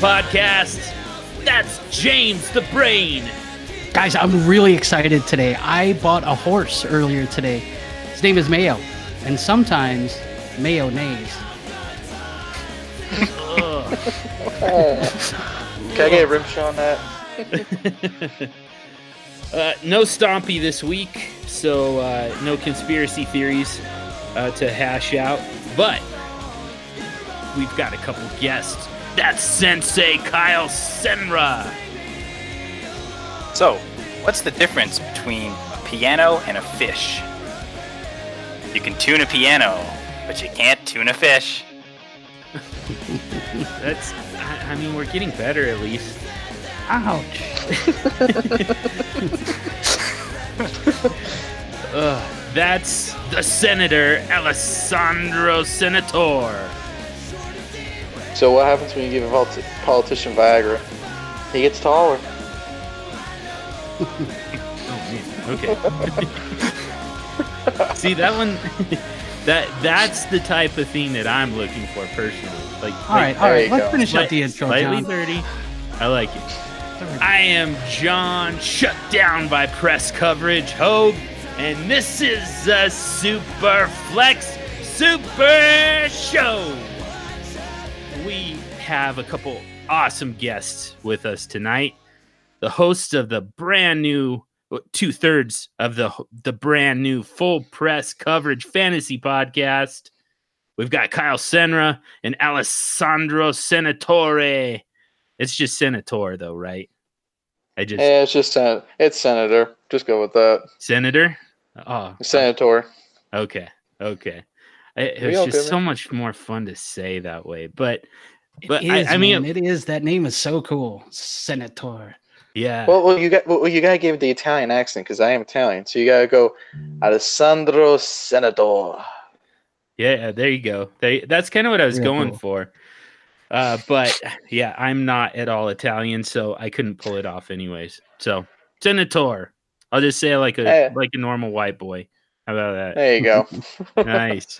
Podcast. That's James the Brain. Guys, I'm really excited today. I bought a horse earlier today. His name is Mayo, and sometimes mayonnaise. Can I get a rim shot on that? No Stompy this week, so no conspiracy theories to hash out. But we've got a couple guests. That's Sensei Kyle Senra. So, what's the difference between a piano and a fish? You can tune a piano, but you can't tune a fish. That's, I mean, we're getting better at least. Ouch. That's the Senator, Alessandro Senatore. So what happens when you give a politician Viagra? He gets taller. Oh, man. Okay. See, that one, that's the type of thing that I'm looking for personally. Like, all right. Let's finish up the intro, John. Slightly dirty. I like it. I am John, shut down by press coverage, Hogue, and this is a Super Flex Super Show. We have a couple awesome guests with us tonight. The hosts of the brand new, two-thirds of the brand new Full Press Coverage Fantasy Podcast. We've got Kyle Senra and Alessandro Senatore. It's just Senator, though, right? Yeah, it's just it's Senator. Just go with that. Senator? Oh, Senator. Okay. It's just so much more fun to say that way, but it is, I mean, that name is so cool, Senator. Yeah. Well, you gotta give it the Italian accent because I am Italian, so you gotta go Alessandro Senatore. Yeah, there you go. That's kind of what I was going for. But yeah, I'm not at all Italian, so I couldn't pull it off, anyways. So Senator, I'll just say like a normal white boy. How about that? There you go. Nice.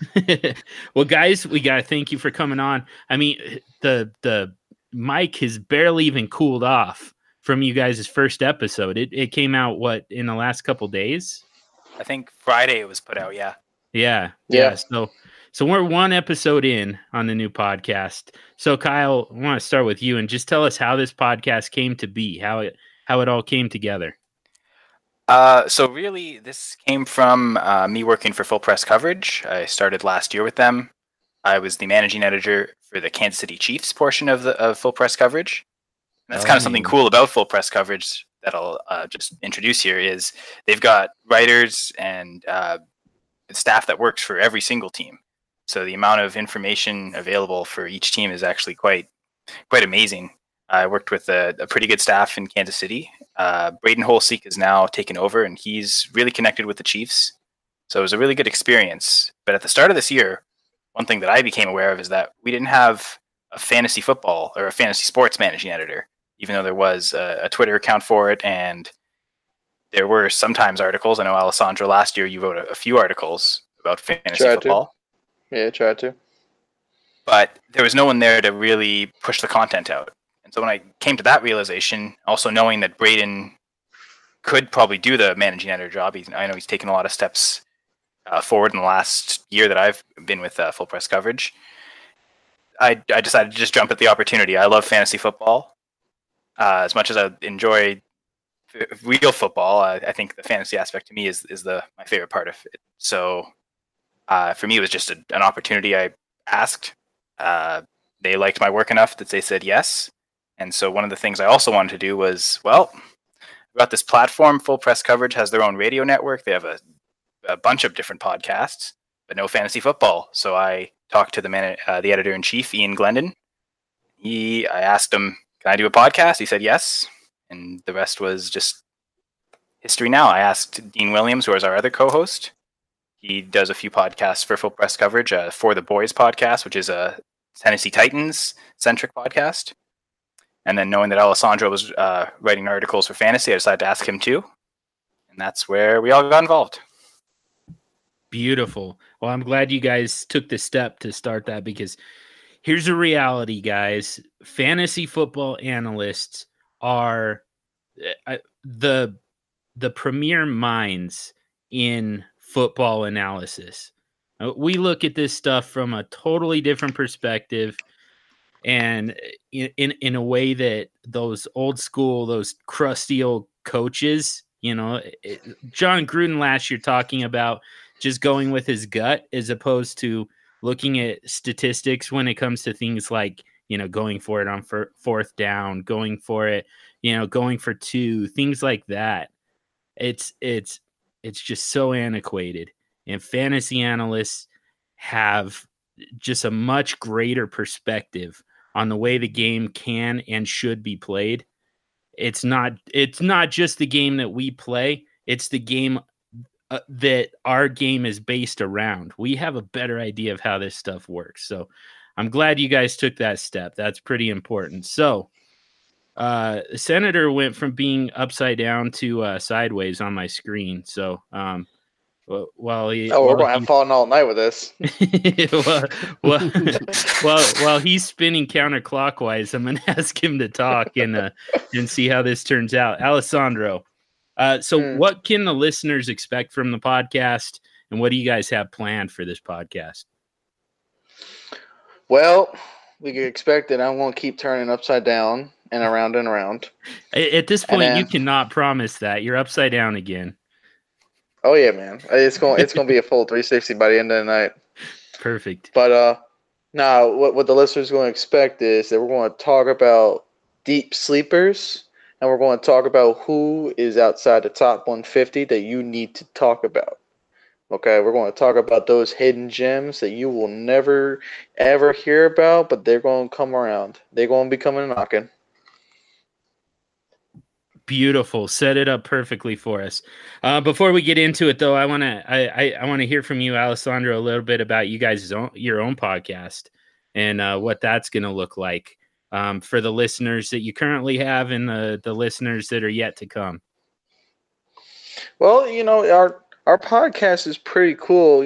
Well, guys, we got to thank you for coming on. I mean, the mic has barely even cooled off from you guys' first episode. It came out, in the last couple days? I think Friday it was put out, yeah. Yeah. So we're one episode in on the new podcast. So, Kyle, I want to start with you and just tell us how this podcast came to be, how it all came together. So really, this came from me working for Full Press Coverage. I started last year with them. I was the managing editor for the Kansas City Chiefs portion of Full Press Coverage. And that's kind of something cool about Full Press Coverage that I'll just introduce here is they've got writers and staff that works for every single team. So the amount of information available for each team is actually quite amazing. I worked with a pretty good staff in Kansas City. Braden Holseek is now taken over, and he's really connected with the Chiefs. So it was a really good experience. But at the start of this year, one thing that I became aware of is that we didn't have a fantasy football or a fantasy sports managing editor, even though there was a Twitter account for it. And there were sometimes articles. I know, Alessandro, last year you wrote a few articles about fantasy football. Yeah, I tried to. but there was no one there to really push the content out. And so when I came to that realization, also knowing that Braden could probably do the managing editor job, I know he's taken a lot of steps forward in the last year that I've been with Full Press Coverage, I decided to just jump at the opportunity. I love fantasy football. As much as I enjoy real football, I think the fantasy aspect to me is my favorite part of it. So for me, it was just an opportunity. I asked. They liked my work enough that they said yes. And so one of the things I also wanted to do was, well, about this platform, Full Press Coverage has their own radio network. They have a bunch of different podcasts, but no fantasy football. So I talked to the editor-in-chief, Ian Glendon. I asked him, can I do a podcast? He said yes. And the rest was just history now. I asked Dean Williams, who is our other co-host. He does a few podcasts for Full Press Coverage, For the Boys podcast, which is a Tennessee Titans-centric podcast. And then knowing that Alessandro was writing articles for fantasy, I decided to ask him too. And that's where we all got involved. Beautiful. Well, I'm glad you guys took the step to start that, because here's the reality, guys. Fantasy football analysts are the premier minds in football analysis. We look at this stuff from a totally different perspective, and in a way that those old school, those crusty old coaches, John Gruden last year talking about just going with his gut as opposed to looking at statistics when it comes to things like, going for it on fourth down, going for it, going for two, things like that. It's just so antiquated. And fantasy analysts have just a much greater perspective on the way the game can and should be played. It's not just the game that we play. It's the game that our game is based around. We have a better idea of how this stuff works. So I'm glad you guys took that step. That's pretty important. So Senator went from being upside down to sideways on my screen. So I'm falling all night with this. While he's spinning counterclockwise, I'm going to ask him to talk and see how this turns out. Alessandro, what can the listeners expect from the podcast, and what do you guys have planned for this podcast? Well, we can expect that I'm going to keep turning upside down and around and around. At this point, you cannot promise that. You're upside down again. Oh yeah, man! It's gonna be a full 360 by the end of the night. Perfect. But what the listeners are going to expect is that we're going to talk about deep sleepers, and we're going to talk about who is outside the top 150 that you need to talk about. Okay, we're going to talk about those hidden gems that you will never ever hear about, but they're going to come around. They're going to be coming and knocking. Beautiful. Set it up perfectly for us. Before we get into it, though, I want to hear from you, Alessandro, a little bit about you guys' your own podcast and what that's going to look like for the listeners that you currently have and the listeners that are yet to come. Well, our podcast is pretty cool.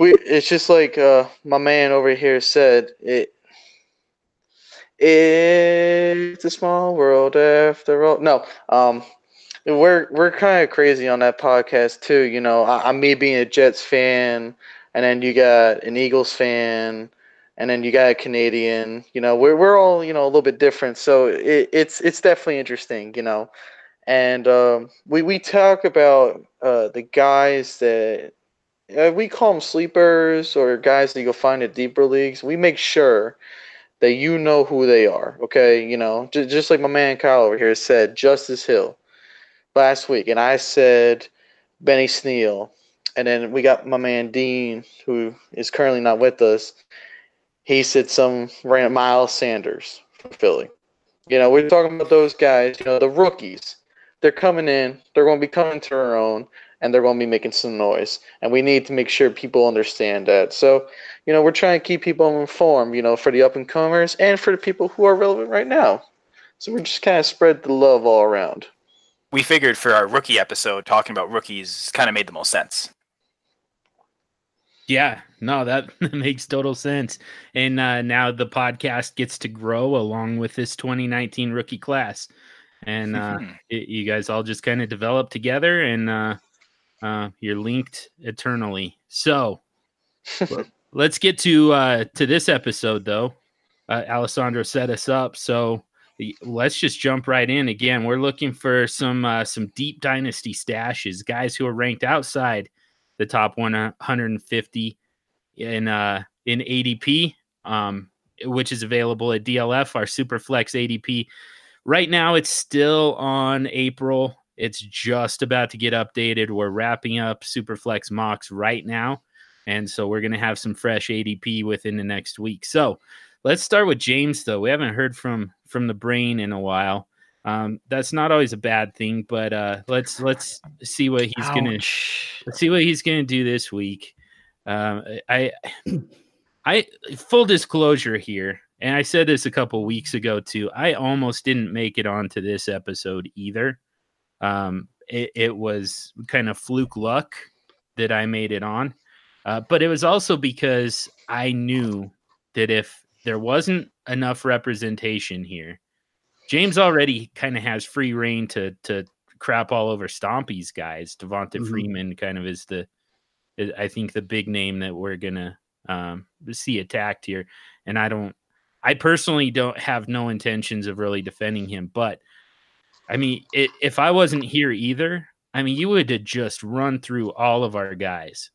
It's just like my man over here said it. It's a small world after all. No, we're kind of crazy on that podcast too. I'm me being a Jets fan, and then you got an Eagles fan, and then you got a Canadian. We're all a little bit different, so it's definitely interesting. And we talk about the guys that we call them sleepers, or guys that you'll find at deeper leagues. We make sure that you know who they are, okay? Just like my man Kyle over here said, Justice Hill last week, and I said Benny Sneal, and then we got my man Dean, who is currently not with us. He said some random Miles Sanders from Philly. We're talking about those guys, the rookies. They're coming in. They're going to be coming to their own, and they're going to be making some noise. And we need to make sure people understand that. So, we're trying to keep people informed, for the up-and-comers and for the people who are relevant right now. So we're just kind of spread the love all around. We figured for our rookie episode, talking about rookies kind of made the most sense. Yeah, no, that makes total sense. And now the podcast gets to grow along with this 2019 rookie class. And you guys all just kind of develop together, and you're linked eternally. So let's get to this episode, though. Alessandro set us up, so let's just jump right in. Again, we're looking for some deep dynasty stashes, guys who are ranked outside the top 150 in ADP, which is available at DLF, our Superflex ADP. Right now, it's still on April. It's just about to get updated. We're wrapping up Superflex mocks right now, and so we're going to have some fresh ADP within the next week. So let's start with James, though. We haven't heard from the brain in a while. That's not always a bad thing, but let's see what he's gonna do this week. I full disclosure here, and I said this a couple weeks ago too. I almost didn't make it onto this episode either. It was kind of fluke luck that I made it on, but it was also because I knew that if there wasn't enough representation here, James already kind of has free reign to crap all over Stompy's guys. Devonta Freeman kind of is I think the big name that we're gonna see attacked here. And I personally don't have no intentions of really defending him. But I mean, if I wasn't here either, I mean, you would have just run through all of our guys.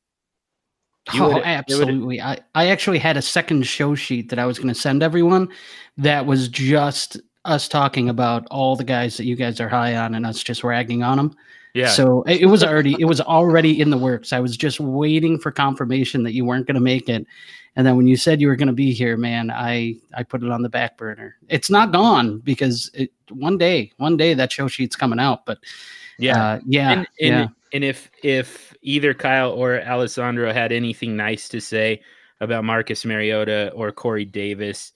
Absolutely. I actually had a second show sheet that I was going to send everyone that was just us talking about all the guys that you guys are high on and us just ragging on them. Yeah. So it was already in the works. I was just waiting for confirmation that you weren't going to make it. And then when you said you were going to be here, man, I put it on the back burner. It's not gone because one day that show sheet's coming out, but And if either Kyle or Alessandro had anything nice to say about Marcus Mariota or Corey Davis,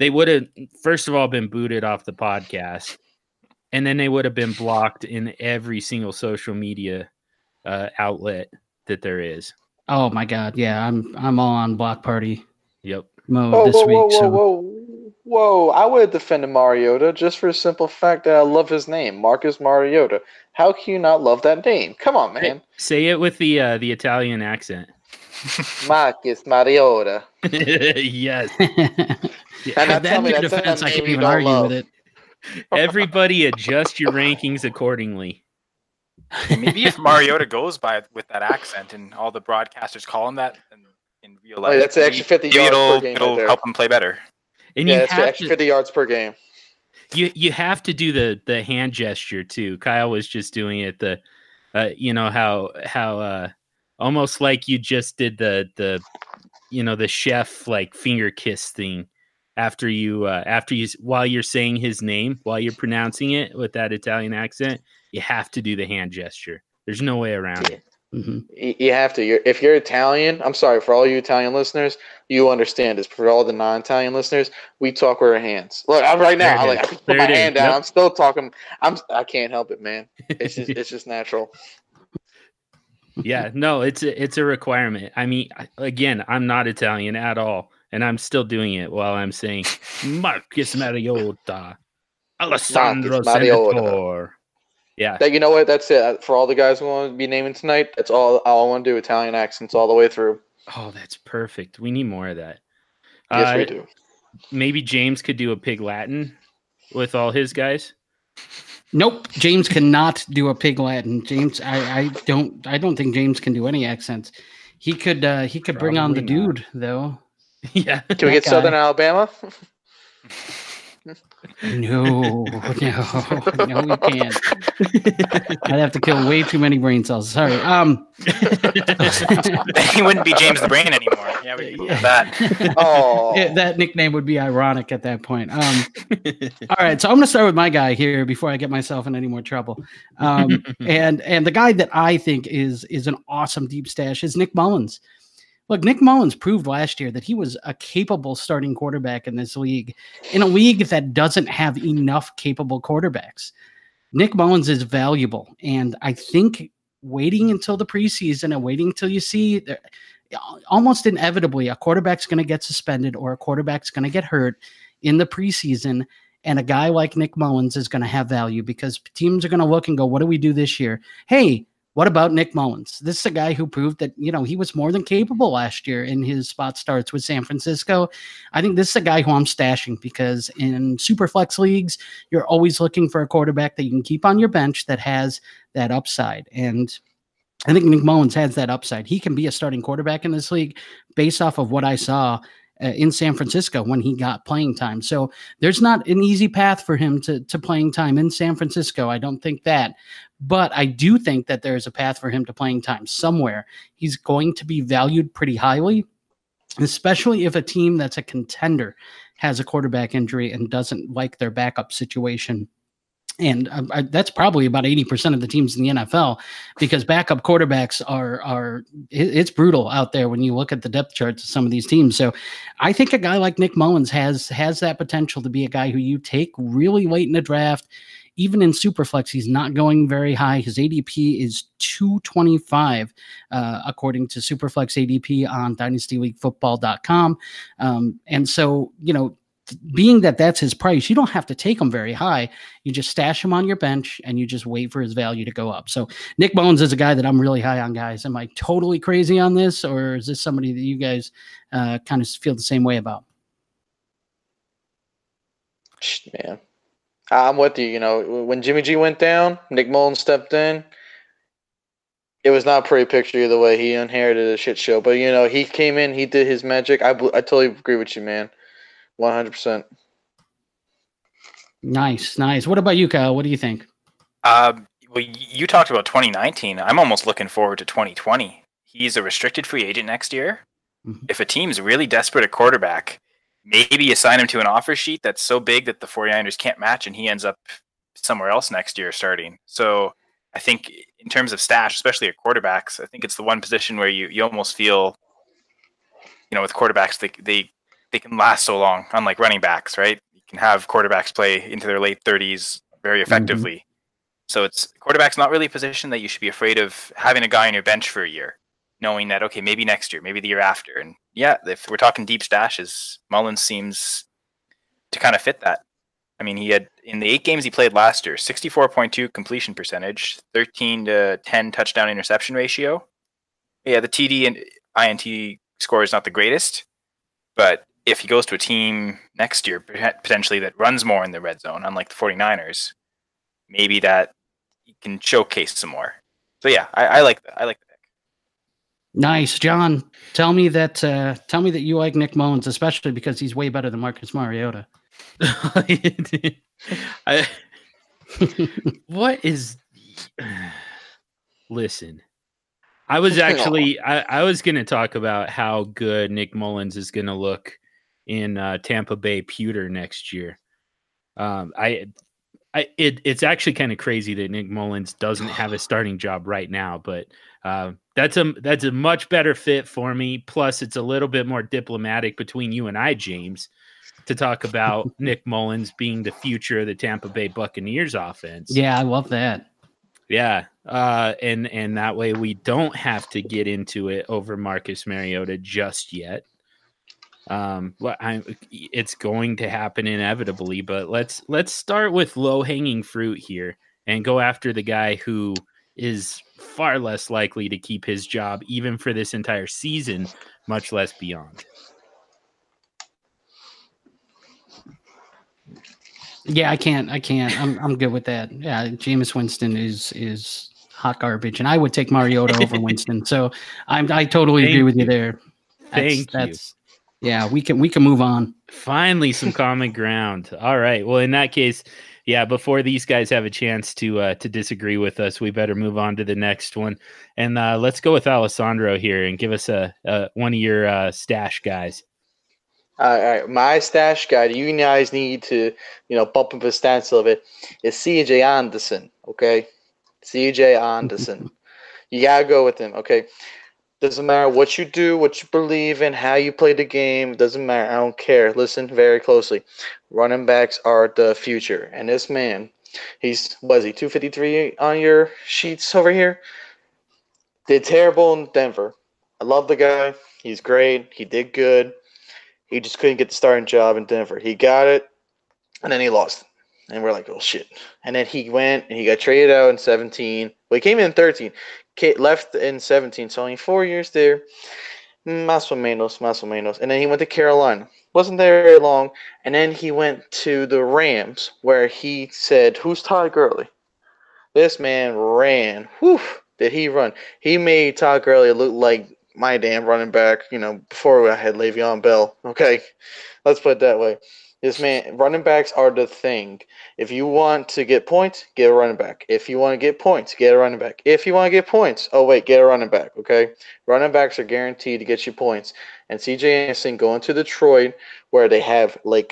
they would have, first of all, been booted off the podcast, and then they would have been blocked in every single social media outlet that there is. Oh my God! Yeah, I'm all on block party. Yep. Whoa! I would have defended Mariota just for the simple fact that I love his name, Marcus Mariota. How can you not love that name? Come on, man. Say it with the Italian accent. Marcus Mariota. Yes. And that's the defense. I can even argue with it. Everybody adjust your rankings accordingly. Maybe if Mariota goes by with that accent and all the broadcasters call him that in real life, that's an extra 50 yards per game. It'll help him play better. And yeah, that's an extra 50 yards per game. You have to do the hand gesture too. Kyle was just doing it. The you know how almost like you just did the you know the chef like finger kiss thing after you while you're saying his name, while you're pronouncing it with that Italian accent. You have to do the hand gesture. There's no way around it. Mm-hmm. You have to. If you're Italian, I'm sorry, for all you Italian listeners, you understand this. For all the non-Italian listeners, we talk with our hands. Look, I'm right now. I put my hand down. Yep. I'm still talking. I can't help it, man. It's just it's just natural. Yeah, no, it's a requirement. I mean, again, I'm not Italian at all, and I'm still doing it while I'm saying Marcus Mariota, Alessandro Senatore. Yeah, that, you know what? That's it for all the guys we want to be naming tonight. That's all I want to do. Italian accents all the way through. Oh, that's perfect. We need more of that. Yes, we do. Maybe James could do a pig Latin with all his guys. Nope, James cannot do a pig Latin. James, I don't think James can do any accents. He could bring on the dude though. Yeah, can we get guy. Southern Alabama? No, we can't. I'd have to kill way too many brain cells. Sorry. He wouldn't be James the Brain anymore. Yeah, we can do that. Oh, that nickname would be ironic at that point. All right, so I'm gonna start with my guy here before I get myself in any more trouble. And the guy that I think is an awesome deep stash is Nick Mullens. Look, Nick Mullens proved last year that he was a capable starting quarterback in this league, in a league that doesn't have enough capable quarterbacks. Nick Mullens is valuable, and I think waiting until the preseason and waiting until you see almost inevitably a quarterback's going to get suspended or a quarterback's going to get hurt in the preseason. And a guy like Nick Mullens is going to have value because teams are going to look and go, what do we do this year? Hey, what about Nick Mullens? This is a guy who proved that, you know, he was more than capable last year in his spot starts with San Francisco. I think this is a guy who I'm stashing because in super flex leagues, you're always looking for a quarterback that you can keep on your bench that has that upside. And I think Nick Mullens has that upside. He can be a starting quarterback in this league based off of what I saw in San Francisco when he got playing time. So there's not an easy path for him to playing time in San Francisco. I don't think that, but I do think that there is a path for him to playing time somewhere. He's going to be valued pretty highly, especially if a team that's a contender has a quarterback injury and doesn't like their backup situation. And that's probably about 80% of the teams in the NFL, because backup quarterbacks are it's brutal out there when you look at the depth charts of some of these teams. So I think a guy like Nick Mullens has that potential to be a guy who you take really late in the draft. Even in Superflex, he's not going very high. His ADP is 225, according to Superflex ADP on DynastyLeagueFootball.com. And so, you know, being that that's his price, you don't have to take him very high. You just stash him on your bench and you just wait for his value to go up. So Nick Mullens is a guy that I'm really high on, guys. Am I totally crazy on this, or is this somebody that you guys kind of feel the same way about? Man, I'm with you. You know, when Jimmy G went down, Nick Mullens stepped in. It was not a pretty picture either way. He inherited a shit show, but you know, he came in, he did his magic. I totally agree with you, man. 100%. Nice, nice. What about you, Kyle? What do you think? Well, you talked about 2019. I'm almost looking forward to 2020. He's a restricted free agent next year. Mm-hmm. If a team's really desperate at quarterback, maybe you sign him to an offer sheet that's so big that the 49ers can't match, and he ends up somewhere else next year starting. So I think in terms of stash, especially at quarterbacks, I think it's the one position where you almost feel, you know, with quarterbacks, they can last so long, unlike running backs, right? You can have quarterbacks play into their late 30s very effectively. Mm-hmm. So it's quarterback's not really a position that you should be afraid of having a guy on your bench for a year, knowing that, okay, maybe next year, maybe the year after. And yeah, if we're talking deep stashes, Mullens seems to kind of fit that. I mean, he had, in the 8 games he played last year, 64.2 completion percentage, 13-10 touchdown interception ratio. Yeah, the TD and INT score is not the greatest, but if he goes to a team next year, potentially, that runs more in the red zone, unlike the 49ers, maybe that he can showcase some more. So yeah, I like that. I like the pick. Nice, John. Tell me that you like Nick Mullens, especially because he's way better than Marcus Mariota. What is? Listen. I was actually I was going to talk about how good Nick Mullens is going to look in Tampa Bay Pewter next year. It's actually kind of crazy that Nick Mullens doesn't have a starting job right now, but that's a much better fit for me. Plus, it's a little bit more diplomatic between you and I, James, to talk about Nick Mullens being the future of the Tampa Bay Buccaneers offense. Yeah, I love that. Yeah, and that way we don't have to get into it over Marcus Mariota just yet. It's going to happen inevitably, but let's start with low-hanging fruit here and go after the guy who is far less likely to keep his job even for this entire season, much less beyond. Yeah, I can't. I'm good with that. Yeah, Jameis Winston is hot garbage, and I would take Mariota over Winston. So I totally agree with you there. Yeah, we can move on. Finally, some common ground. All right. Well, in that case, yeah, before these guys have a chance to disagree with us, we better move on to the next one. And let's go with Alessandro here and give us a one of your stash guys. All right, my stash guy, you guys need to, you know, bump up his stats a little bit, is CJ Anderson, okay? CJ Anderson. You got to go with him, okay? Doesn't matter what you do, what you believe in, how you play the game, doesn't matter. I don't care. Listen very closely. Running backs are the future. And this man, was he 253 on your sheets over here? Did terrible in Denver. I love the guy. He's great. He did good. He just couldn't get the starting job in Denver. He got it, and then he lost it. And we're like, oh, shit. And then he went, and he got traded out in 17. Well, he came in 13. Left in 17, so only 4 years there. Más o menos. And then he went to Carolina. Wasn't there very long. And then he went to the Rams, where he said, who's Todd Gurley? This man ran. Whew, did he run. He made Todd Gurley look like my damn running back, before I had Le'Veon Bell. Okay, let's put it that way. This man, running backs are the thing. If you want to get points, get a running back. If you want to get points, get a running back. If you want to get points, get a running back, okay? Running backs are guaranteed to get you points. And CJ Anderson going to Detroit, where they have, they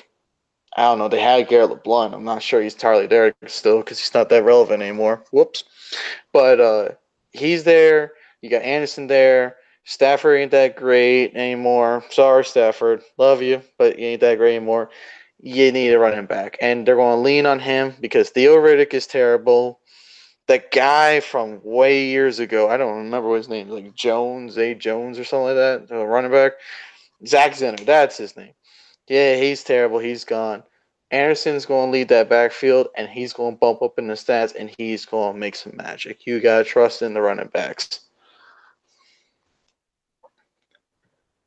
had Garrett LeBlanc. I'm not sure he's entirely there still because he's not that relevant anymore. Whoops. But he's there. You got Anderson there. Stafford ain't that great anymore. Sorry, Stafford. Love you, but you ain't that great anymore. You need a running back, and they're going to lean on him because Theo Riddick is terrible. That guy from way years ago, I don't remember what his name, Jones or something like that, the running back. Zach Zenner, that's his name. Yeah, he's terrible. He's gone. Anderson's going to lead that backfield, and he's going to bump up in the stats, and he's going to make some magic. You got to trust in the running backs.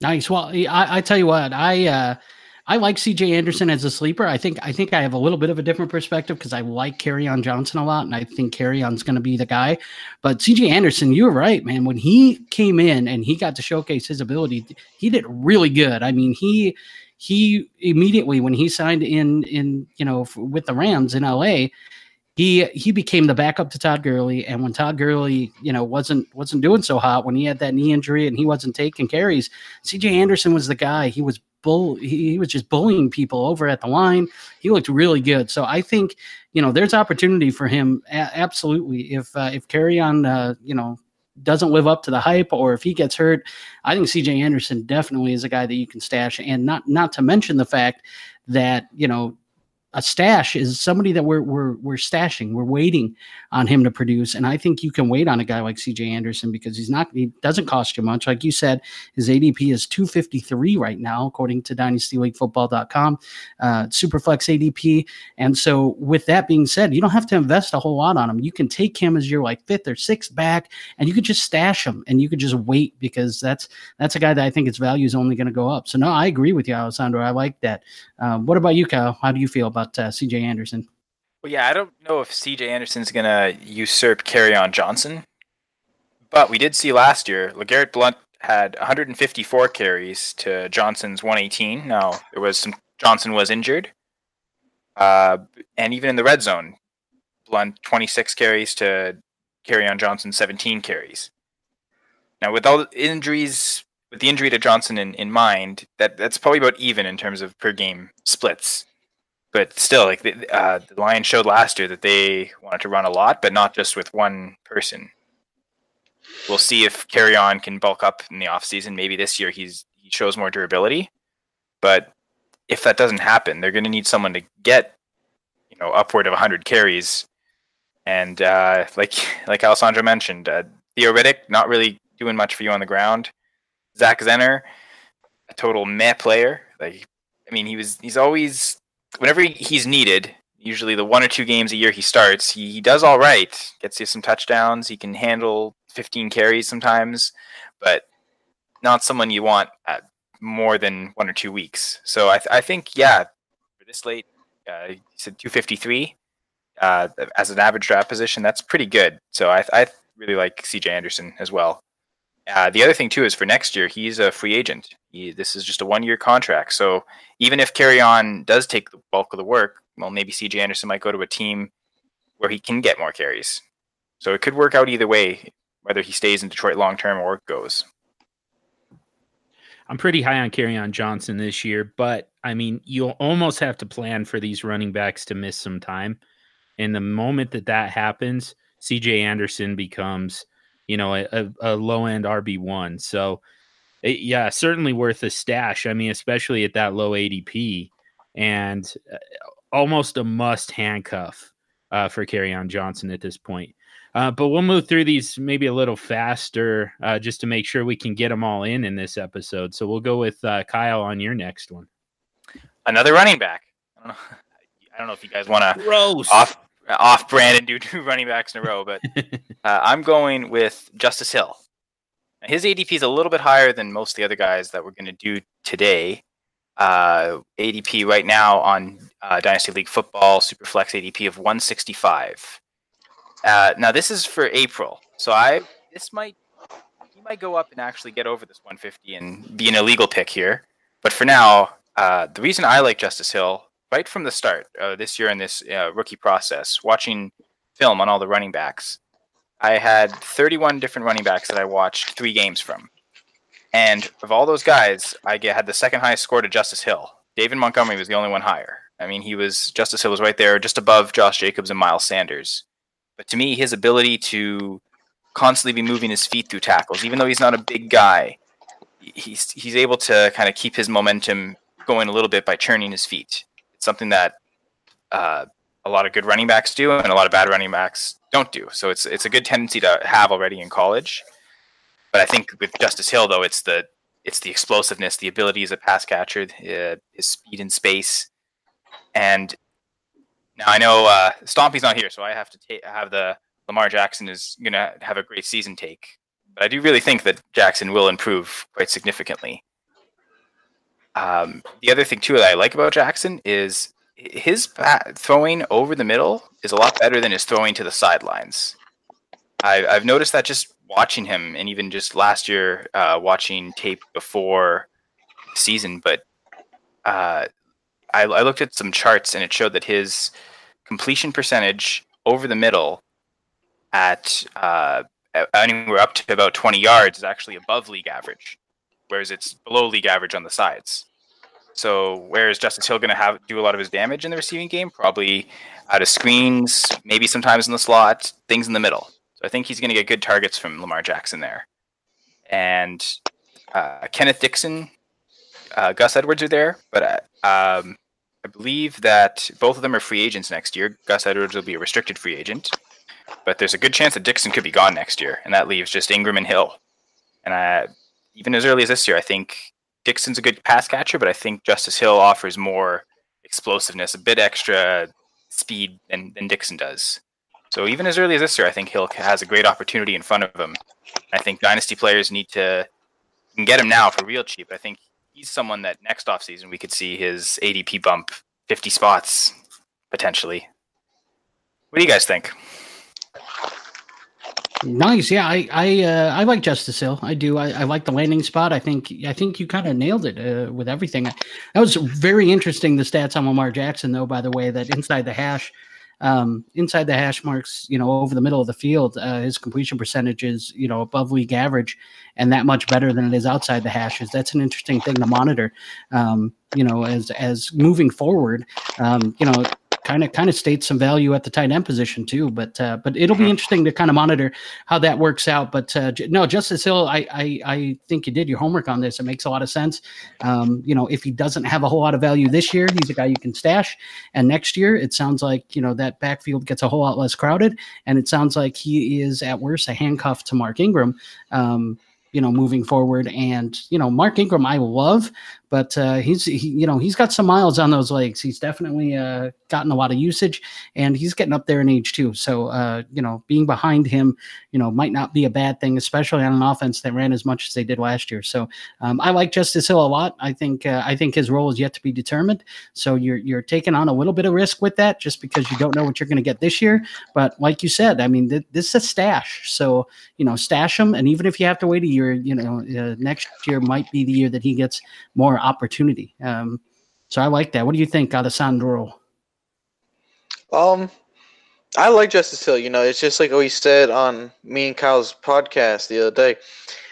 Nice. Well, I tell you what, I like CJ Anderson as a sleeper. I think I have a little bit of a different perspective because I like Kerryon Johnson a lot, and I think Kerryon's going to be the guy. But CJ Anderson, you were right, man. When he came in and he got to showcase his ability, he did really good. I mean, he immediately when he signed in with the Rams in LA, he became the backup to Todd Gurley. And when Todd Gurley, wasn't doing so hot, when he had that knee injury and he wasn't taking carries, CJ Anderson was the guy. He was just bullying people over at the line. He looked really good. So I think, there's opportunity for him. Absolutely. If Kerryon, doesn't live up to the hype or if he gets hurt, I think CJ Anderson definitely is a guy that you can stash. And not to mention the fact that, a stash is somebody that we're stashing. We're waiting on him to produce, and I think you can wait on a guy like CJ Anderson because he doesn't cost you much. Like you said, his ADP is 253 right now, according to DynastyLeagueFootball.com, Superflex ADP. And so, with that being said, you don't have to invest a whole lot on him. You can take him as your fifth or sixth back, and you could just stash him, and you could just wait because that's a guy that I think its value is only going to go up. So no, I agree with you, Alessandro. I like that. What about you, Kyle? How do you feel about CJ Anderson? Well, yeah, I don't know if CJ Anderson's gonna usurp Kerryon Johnson, but we did see last year LeGarrette Blount had 154 carries to Johnson's 118. Now there was Johnson was injured, and even in the red zone, Blount 26 carries to Kerryon Johnson 17 carries. Now with all the injuries, with the injury to Johnson in mind, that's probably about even in terms of per game splits. But still, the Lions showed last year that they wanted to run a lot, but not just with one person. We'll see if Kerryon can bulk up in the offseason. Maybe this year he shows more durability. But if that doesn't happen, they're going to need someone to get, upward of 100 carries. And like Alessandro mentioned, Theo Riddick not really doing much for you on the ground. Zach Zenner, a total meh player. He's always. Whenever he's needed, usually the one or two games a year he starts, he does all right. Gets you some touchdowns. He can handle 15 carries sometimes, but not someone you want at more than 1 or 2 weeks. So I think, yeah, for this late, you said 253 as an average draft position. That's pretty good. So I really like CJ Anderson as well. The other thing, too, is for next year, he's a free agent. This is just a one-year contract. So even if Kerryon does take the bulk of the work, well, maybe CJ Anderson might go to a team where he can get more carries. So it could work out either way, whether he stays in Detroit long-term or goes. I'm pretty high on Kerryon Johnson this year, but, you'll almost have to plan for these running backs to miss some time. And the moment that happens, CJ Anderson becomes... a low-end RB1. So, yeah, certainly worth a stash. Especially at that low ADP. And almost a must handcuff for Kerryon Johnson at this point. But we'll move through these maybe a little faster just to make sure we can get them all in this episode. So we'll go with Kyle on your next one. Another running back. I don't know if you guys want to off brand and do two running backs in a row, but I'm going with Justice Hill. His ADP is a little bit higher than most of the other guys that we're going to do today. ADP right now on Dynasty League Football Superflex ADP of 165. Now this is for April, so he might go up and actually get over this 150 and be an illegal pick here. But for now, the reason I like Justice Hill right from the start this year in this rookie process, watching film on all the running backs, I had 31 different running backs that I watched 3 games from. And of all those guys, had the second highest score to Justice Hill. David Montgomery was the only one higher. I mean, Justice Hill was right there, just above Josh Jacobs and Miles Sanders. But to me, his ability to constantly be moving his feet through tackles, even though he's not a big guy, he's able to kind of keep his momentum going a little bit by churning his feet. It's something that a lot of good running backs do and a lot of bad running backs don't do. So it's a good tendency to have already in college. But I think with Justice Hill, though, it's the explosiveness, the ability as a pass catcher, his speed in space. And now I know Stompy's not here, so I have to have the Lamar Jackson is going to have a great season take. But I do really think that Jackson will improve quite significantly. The other thing, too, that I like about Jackson is his throwing over the middle is a lot better than his throwing to the sidelines. I've noticed that just watching him, and even just last year watching tape before season, but I looked at some charts and it showed that his completion percentage over the middle at anywhere up to about 20 yards is actually above league average, whereas it's below league average on the sides. So where is Justice Hill going to do a lot of his damage in the receiving game? Probably out of screens, maybe sometimes in the slot, things in the middle. I think he's going to get good targets from Lamar Jackson there. And Kenneth Dixon, Gus Edwards are there, but I believe that both of them are free agents next year. Gus Edwards will be a restricted free agent, but there's a good chance that Dixon could be gone next year, and that leaves just Ingram and Hill. And even as early as this year, I think Dixon's a good pass catcher, but I think Justice Hill offers more explosiveness, a bit extra speed than Dixon does. So even as early as this year, I think Hill has a great opportunity in front of him. I think dynasty players can get him now for real cheap. I think he's someone that next offseason we could see his ADP bump 50 spots, potentially. What do you guys think? Nice. Yeah, I like Justice Hill. I do. I like the landing spot. I think you kind of nailed it with everything. That was very interesting, the stats on Lamar Jackson, though, by the way, that inside the hash marks, over the middle of the field, his completion percentage is, above league average and that much better than it is outside the hashes. That's an interesting thing to monitor, as moving forward, kind of states some value at the tight end position too, but it'll be interesting to kind of monitor how that works out. But no, Justice Hill, I think you did your homework on this. It makes a lot of sense. If he doesn't have a whole lot of value this year, he's a guy you can stash. And next year, it sounds like that backfield gets a whole lot less crowded, and it sounds like he is at worst a handcuff to Mark Ingram. Moving forward, and Mark Ingram I love, but he's got some miles on those legs. He's definitely gotten a lot of usage, and he's getting up there in age too, so being behind him might not be a bad thing, especially on an offense that ran as much as they did last year. So I like Justice Hill a lot. I think his role is yet to be determined, so you're taking on a little bit of risk with that just because you don't know what you're going to get this year. But like you said, I mean, this is a stash, so stash him, and even if you have to wait a year, next year might be the year that he gets more opportunity. So I like that. What do you think, Alessandro? I like Justice Hill. It's just like we said on me and Kyle's podcast the other day.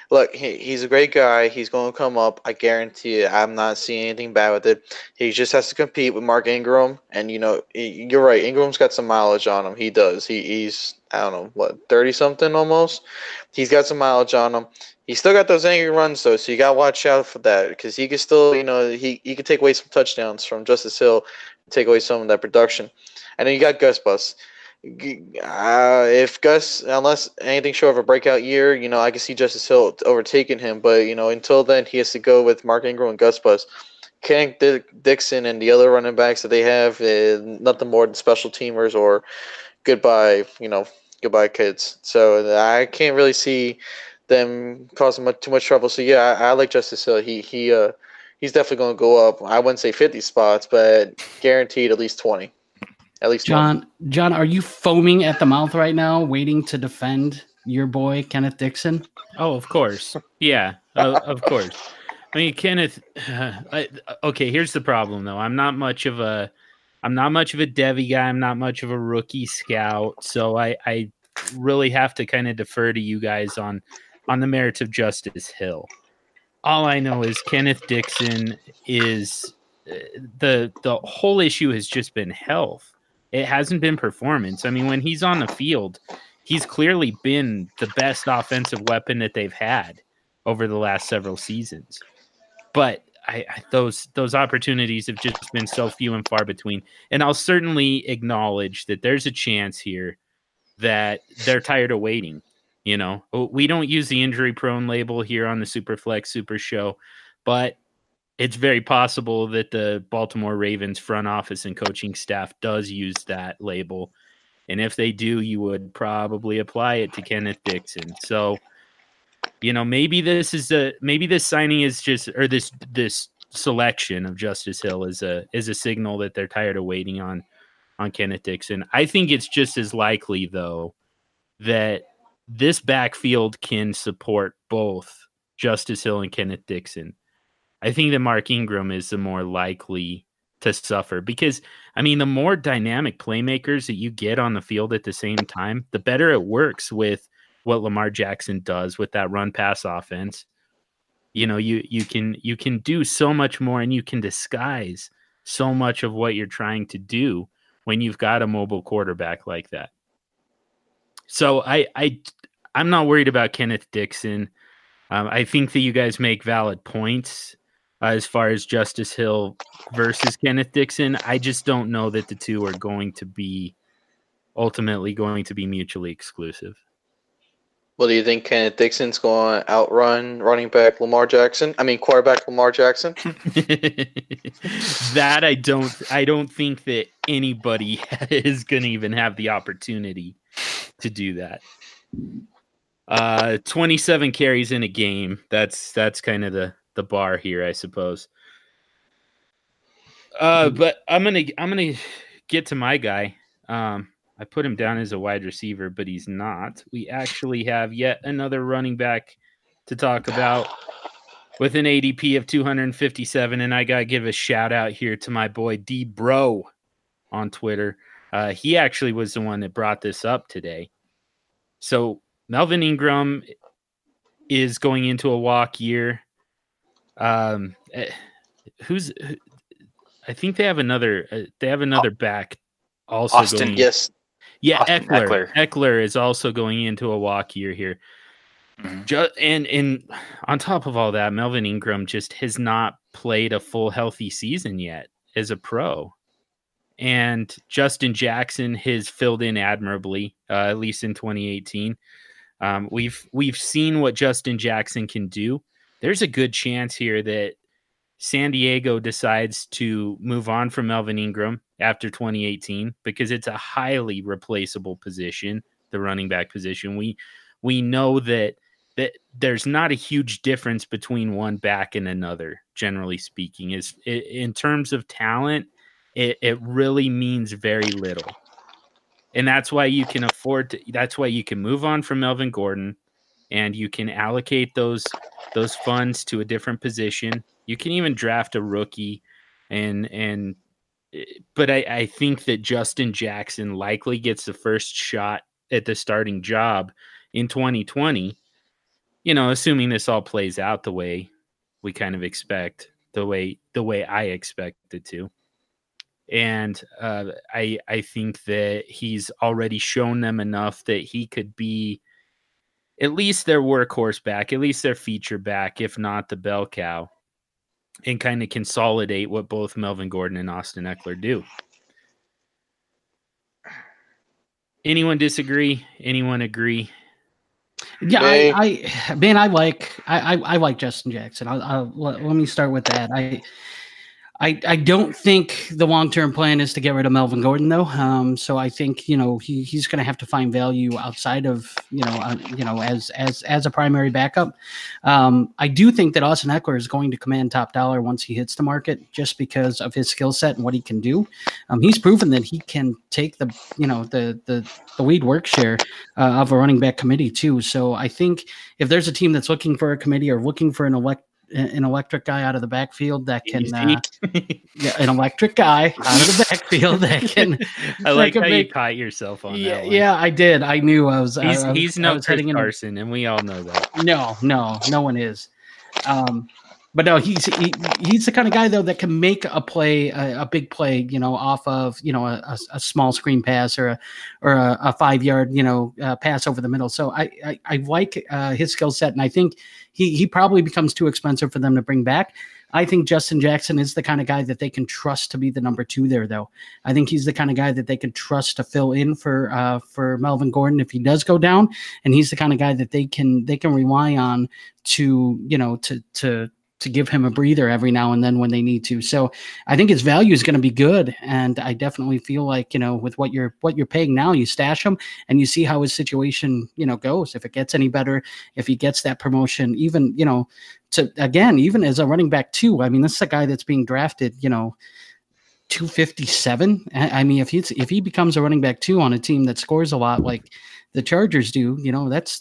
Look, he's a great guy. He's going to come up. I guarantee you. I'm not seeing anything bad with it. He just has to compete with Mark Ingram. And, you're right. Ingram's got some mileage on him. He does. He's, I don't know, what, 30-something almost? He's got some mileage on him. He's still got those angry runs, though, so you got to watch out for that, because he can still, he can take away some touchdowns from Justice Hill, take away some of that production. And then you got Gus Bus. if Gus, unless anything short of a breakout year, you know, I can see Justice Hill overtaking him. But, you know, until then, he has to go with Mark Ingram and Gus Bus. Kenneth Dixon and the other running backs that they have, nothing more than special teamers or goodbye, you know, goodbye kids. So I can't really see them causing much, too much trouble. So, yeah, I like Justice Hill. He's definitely going to go up. I wouldn't say 50 spots, but guaranteed at least 20. At least John, are you foaming at the mouth right now, waiting to defend your boy Kenneth Dixon? Oh, of course. Yeah, of course. I mean, Kenneth. Okay, here's the problem though. I'm not much of a Devy guy. I'm not much of a rookie scout. So I really have to kind of defer to you guys on the merits of Justice Hill. All I know is Kenneth Dixon is the whole issue has just been health. It hasn't been performance. I mean, when he's on the field, he's clearly been the best offensive weapon that they've had over the last several seasons. But those opportunities have just been so few and far between. And I'll certainly acknowledge that there's a chance here that they're tired of waiting. You know, we don't use the injury-prone label here on the Superflex Super Show, but it's very possible that the Baltimore Ravens front office and coaching staff does use that label. And if they do, you would probably apply it to Kenneth Dixon. So, you know, maybe this signing is just, or this selection of Justice Hill is a signal that they're tired of waiting on Kenneth Dixon. I think it's just as likely though, that this backfield can support both Justice Hill and Kenneth Dixon. I think that Mark Ingram is the more likely to suffer because, I mean, the more dynamic playmakers that you get on the field at the same time, the better it works with what Lamar Jackson does with that run-pass offense. You know, you can do so much more and you can disguise so much of what you're trying to do when you've got a mobile quarterback like that. So I'm not worried about Kenneth Dixon. I think that you guys make valid points. As far as Justice Hill versus Kenneth Dixon, I just don't know that the two are ultimately going to be mutually exclusive. Well, do you think Kenneth Dixon's going to outrun quarterback Lamar Jackson? That I don't think that anybody is going to even have the opportunity to do that. 27 carries in a game. That's kind of the bar here, I suppose. But I'm gonna get to my guy. I put him down as a wide receiver, but he's not. We actually have yet another running back to talk about with an ADP of 257, and I gotta give a shout out here to my boy D Bro on Twitter. He actually was the one that brought this up today. So Melvin Ingram is going into a walk year. I think they have another back also. Austin, going, yes. Yeah. Austin Ekeler is also going into a walk year here. Mm-hmm. And on top of all that, Melvin Ingram just has not played a full healthy season yet as a pro. And Justin Jackson has filled in admirably, at least in 2018. We've seen what Justin Jackson can do. There's a good chance here that San Diego decides to move on from Melvin Ingram after 2018 because it's a highly replaceable position, the running back position. We know that there's not a huge difference between one back and another, generally speaking. In terms of talent, it really means very little. And that's why you can move on from Melvin Gordon. And you can allocate those funds to a different position. You can even draft a rookie. But I think that Justin Jackson likely gets the first shot at the starting job in 2020, you know, assuming this all plays out the way we kind of expect, the way I expect it to. And I think that he's already shown them enough that he could be at least their workhorse back, at least their feature back, if not the bell cow, and kind of consolidate what both Melvin Gordon and Austin Ekeler do. Anyone disagree? Anyone agree? Yeah, I like Justin Jackson. Let me start with that. I don't think the long-term plan is to get rid of Melvin Gordon, though. So I think, you know, he's going to have to find value outside of, as a primary backup. I do think that Austin Ekeler is going to command top dollar once he hits the market, just because of his skill set and what he can do. He's proven that he can take the lead work share of a running back committee too. So I think if there's a team that's looking for a committee or looking for an electric guy out of the backfield that can I like how you caught yourself on that one. Yeah, I did. I knew I was. He's no Chris Carson, and we all know that. No one is. But no, he's the kind of guy though that can make a play, a big play, off of a small screen pass or a 5-yard pass over the middle. So I like his skill set, and I think he probably becomes too expensive for them to bring back. I think Justin Jackson is the kind of guy that they can trust to be the number two there, though. I think he's the kind of guy that they can trust to fill in for Melvin Gordon if he does go down, and he's the kind of guy that they can rely on to give him a breather every now and then when they need to. So I think his value is going to be good. And I definitely feel like, with what you're paying now, you stash him and you see how his situation, goes. If it gets any better, if he gets that promotion, even, even as a running back too, I mean, this is a guy that's being drafted, 257. I mean, if he becomes a running back too on a team that scores a lot, like the Chargers do,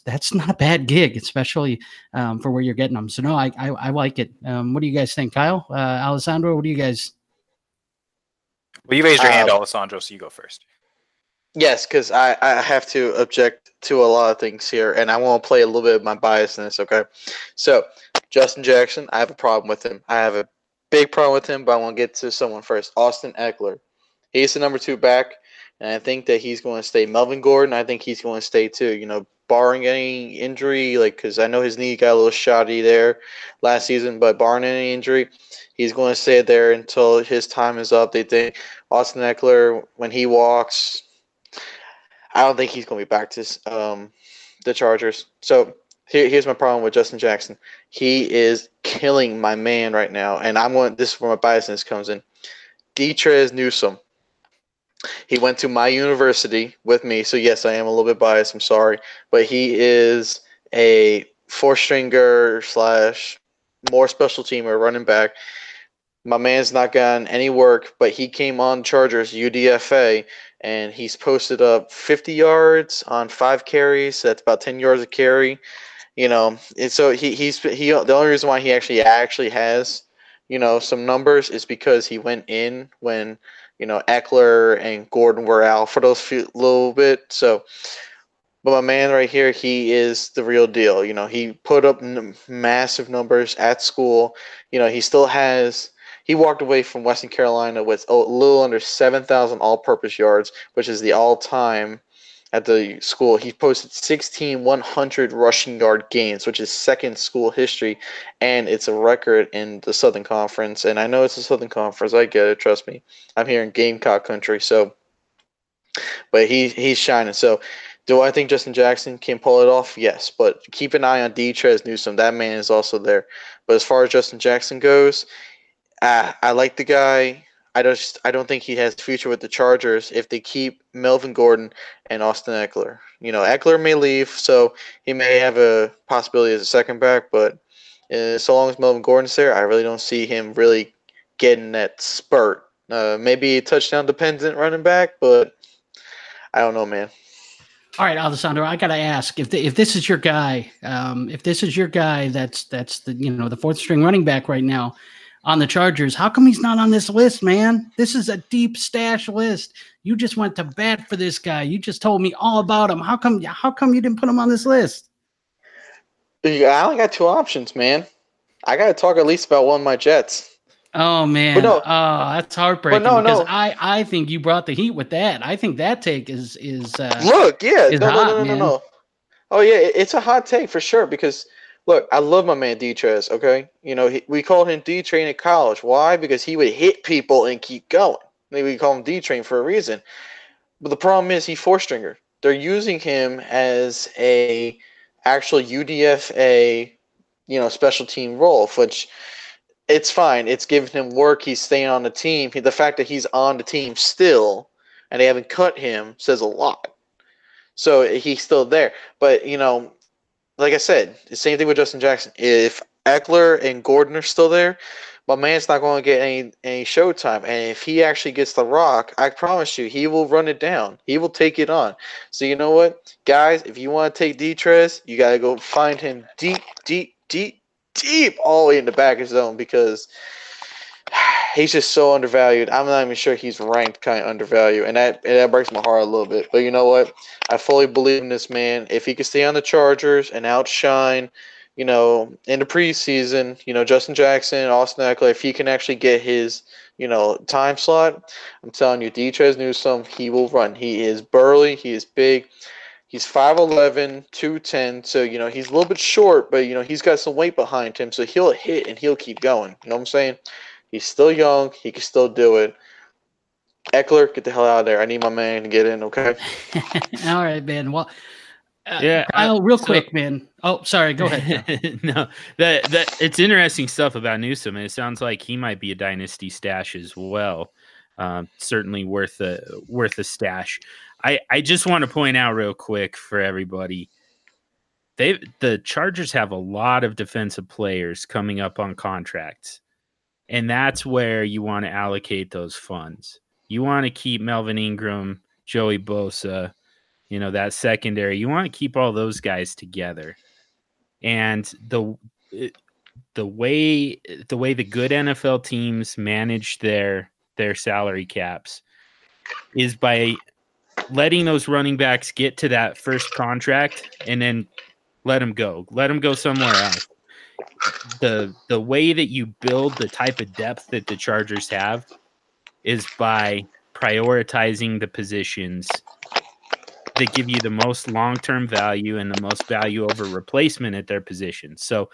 that's not a bad gig, especially for where you're getting them. So no, I like it. What do you guys think, Kyle? Alessandro, what do you guys? Well, you raised your hand, Alessandro, so you go first. Yes, because I have to object to a lot of things here, and I want to play a little bit of my biasness, okay? So Justin Jackson, I have a problem with him. I have a big problem with him, but I want to get to someone first. Austin Ekeler. He's the number two back. And I think that he's going to stay. Melvin Gordon, I think he's going to stay too, barring any injury, because I know his knee got a little shoddy there last season, but barring any injury, he's going to stay there until his time is up. They think Austin Ekeler, when he walks, I don't think he's going to be back to the Chargers. So here's my problem with Justin Jackson. He is killing my man right now, and this is where my biasness comes in. Detrez Newsome. He went to my university with me, so yes, I am a little bit biased. I'm sorry, but he is a four-stringer / more special teamer running back. My man's not gotten any work, but he came on Chargers UDFA, and he's posted up 50 yards on 5 carries. So that's about 10 yards a carry, And so he's the only reason why he actually has some numbers is because he went in when Ekeler and Gordon were out for those few little bit. So, but my man right here, he is the real deal. He put up massive numbers at school. He walked away from Western Carolina with a little under 7,000 all-purpose yards, which is the all-time at the school. He posted 16 100 rushing yard gains, which is second school history, and it's a record in the Southern Conference. And I know it's the Southern Conference. I get it. Trust me. I'm here in Gamecock country. So, but he's shining. So, do I think Justin Jackson can pull it off? Yes, but keep an eye on Detrez Newsome. That man is also there. But as far as Justin Jackson goes, I like the guy. I don't think he has a future with the Chargers if they keep Melvin Gordon and Austin Ekeler. Ekeler may leave, so he may have a possibility as a second back, but so long as Melvin Gordon's there, I really don't see him really getting that spurt. Maybe a touchdown-dependent running back, but I don't know, man. All right, Alessandro, I gotta ask if this is your guy, that's the fourth string running back right now on the Chargers, how come he's not on this list, man? This is a deep stash list. You just went to bat for this guy. You just told me all about him. How come you didn't put him on this list? I only got two options, man. I got to talk at least about one of my Jets. Oh, man. But no, that's heartbreaking. But no. I think you brought the heat with that. I think that take is look, yeah. Is no. Oh, yeah, it's a hot take for sure because – look, I love my man Detrez, okay? We called him D-Train in college. Why? Because he would hit people and keep going. Maybe we call him D-Train for a reason. But the problem is he's four-stringer. they're using him as a actual UDFA, special team role, which it's fine. It's giving him work. He's staying on the team. The fact that he's on the team still and they haven't cut him says a lot. So he's still there. But, like I said, the same thing with Justin Jackson. If Ekeler and Gordon are still there, my man's not going to get any showtime. And if he actually gets the rock, I promise you, he will run it down. He will take it on. So you know what? Guys, if you want to take Detrez, you got to go find him deep all the way in the back of zone because he's just so undervalued. I'm not even sure he's ranked kind of undervalued, and that breaks my heart a little bit. But you know what? I fully believe in this man. If he can stay on the Chargers and outshine, in the preseason, Justin Jackson, Austin Ekeler, if he can actually get his, time slot, I'm telling you, Detrez Newsome, he will run. He is burly. He is big. He's 5'11", 210, so, he's a little bit short, but, he's got some weight behind him, so he'll hit and he'll keep going. You know what I'm saying? He's still young. He can still do it. Ekeler, get the hell out of there. I need my man to get in, okay? All right, man. Well, Kyle, quick, man. Oh, sorry. Go ahead. No, that it's interesting stuff about Newsome, and it sounds like he might be a dynasty stash as well. Certainly worth a stash. I just want to point out real quick for everybody, the Chargers have a lot of defensive players coming up on contracts, and that's where you want to allocate those funds. You want to keep Melvin Ingram, Joey Bosa, that secondary. You want to keep all those guys together. And the way the good NFL teams manage their salary caps is by letting those running backs get to that first contract and then let them go somewhere else. The way that you build the type of depth that the Chargers have is by prioritizing the positions that give you the most long-term value and the most value over replacement at their position. So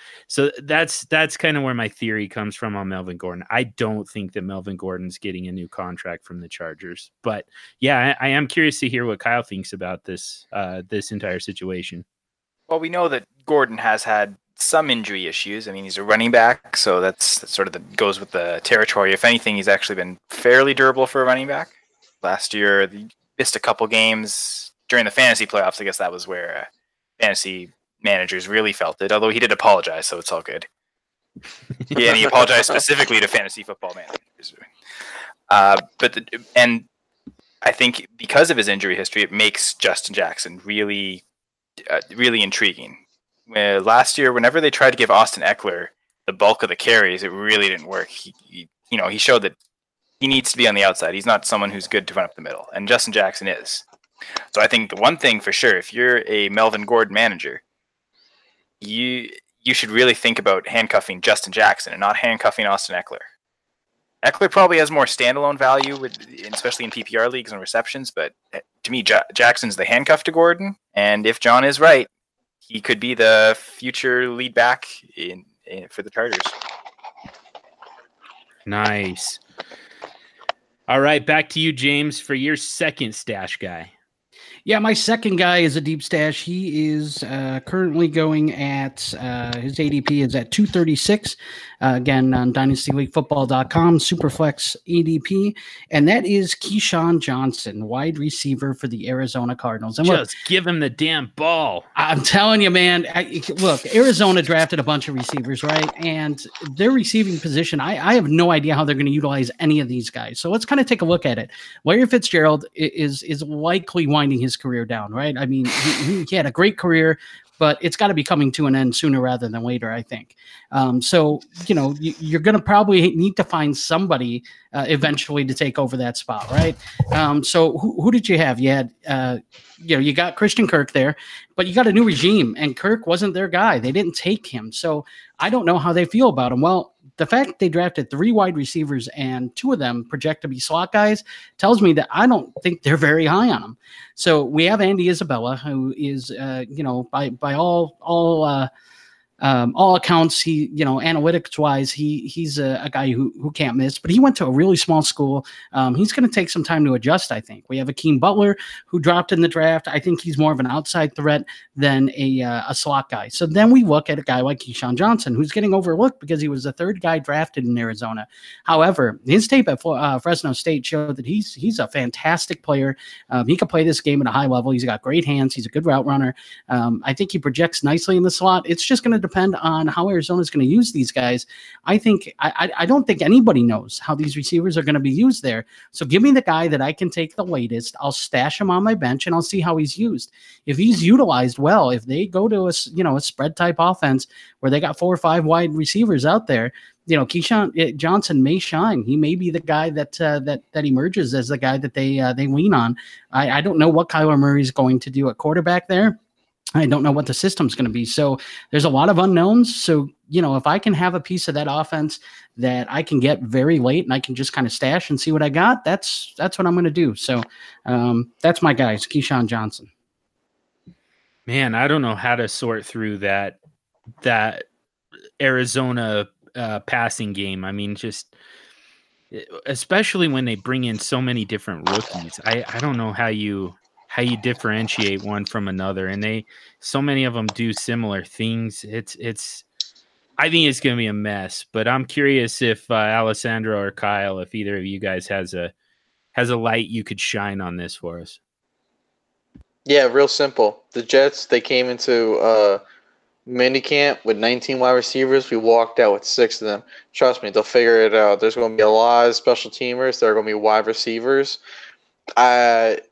that's kind of where my theory comes from on Melvin Gordon. I don't think that Melvin Gordon's getting a new contract from the Chargers, but yeah, I am curious to hear what Kyle thinks about this entire situation. Well, we know that Gordon has had some injury issues. I mean, he's a running back, so that's sort of goes with the territory. If anything, he's actually been fairly durable for a running back. Last year, he missed a couple games during the fantasy playoffs. I guess that was where fantasy managers really felt it, although he did apologize, so it's all good. Yeah, and he apologized specifically to fantasy football managers. And I think because of his injury history, it makes Justin Jackson really, really intriguing. Last year, whenever they tried to give Austin Ekeler the bulk of the carries, it really didn't work. He showed that he needs to be on the outside. He's not someone who's good to run up the middle, and Justin Jackson is. So I think the one thing for sure, if you're a Melvin Gordon manager, you should really think about handcuffing Justin Jackson and not handcuffing Austin Ekeler. Ekeler probably has more standalone value, especially in PPR leagues and receptions, but to me, Jackson's the handcuff to Gordon, and if John is right, he could be the future lead back for the Chargers. Nice. All right, back to you, James, for your second stash guy. Yeah, my second guy is a deep stash. He is currently going at his ADP is at 236. Again, on DynastyLeagueFootball.com, Superflex ADP, and that is Keyshawn Johnson, wide receiver for the Arizona Cardinals. And just give him the damn ball. I'm telling you, man. Arizona drafted a bunch of receivers, right? And their receiving position, I have no idea how they're going to utilize any of these guys. So let's kind of take a look at it. Larry Fitzgerald is likely winding his career down, right? I mean, he had a great career, but it's got to be coming to an end sooner rather than later, I think. You're going to probably need to find somebody eventually to take over that spot, right? Who did you have? You had, you got Christian Kirk there, but you got a new regime, and Kirk wasn't their guy. They didn't take him. So I don't know how they feel about him. Well, the fact they drafted 3 wide receivers and 2 of them project to be slot guys tells me that I don't think they're very high on them. So we have Andy Isabella, who is, by all all accounts, he, you know, analytics wise, he's a guy who can't miss, but he went to a really small school. He's going to take some time to adjust. I think we have Akeem Butler, who dropped in the draft. I think he's more of an outside threat than a slot guy. So then we look at a guy like Keyshawn Johnson, who's getting overlooked because he was the third guy drafted in Arizona. However, his tape at Fresno State showed that he's a fantastic player. He could play this game at a high level. He's got great hands. He's a good route runner. I think he projects nicely in the slot. It's just going to depend on how Arizona is going to use these guys. I don't think anybody knows how these receivers are going to be used there. So give me the guy that I can take the latest. I'll stash him on my bench and I'll see how he's used. If he's utilized well, if they go to a spread type offense where they got 4 or 5 wide receivers out there, you know, Keyshawn Johnson may shine. He may be the guy that emerges as the guy that they lean on. I don't know what Kyler Murray's going to do at quarterback there. I don't know what the system's going to be. So there's a lot of unknowns. So, you know, if I can have a piece of that offense that I can get very late and I can just kind of stash and see what I got, that's what I'm going to do. So that's my guy, Keyshawn Johnson. Man, I don't know how to sort through that Arizona passing game. I mean, just especially when they bring in so many different rookies, I don't know how you differentiate one from another, and so many of them do similar things. I think it's going to be a mess, but I'm curious if Alessandro or Kyle, if either of you guys has a light you could shine on this for us. Yeah, real simple. The Jets, they came into minicamp with 19 wide receivers. We walked out with 6 of them. Trust me, they'll figure it out. There's going to be a lot of special teamers. There are going to be wide receivers.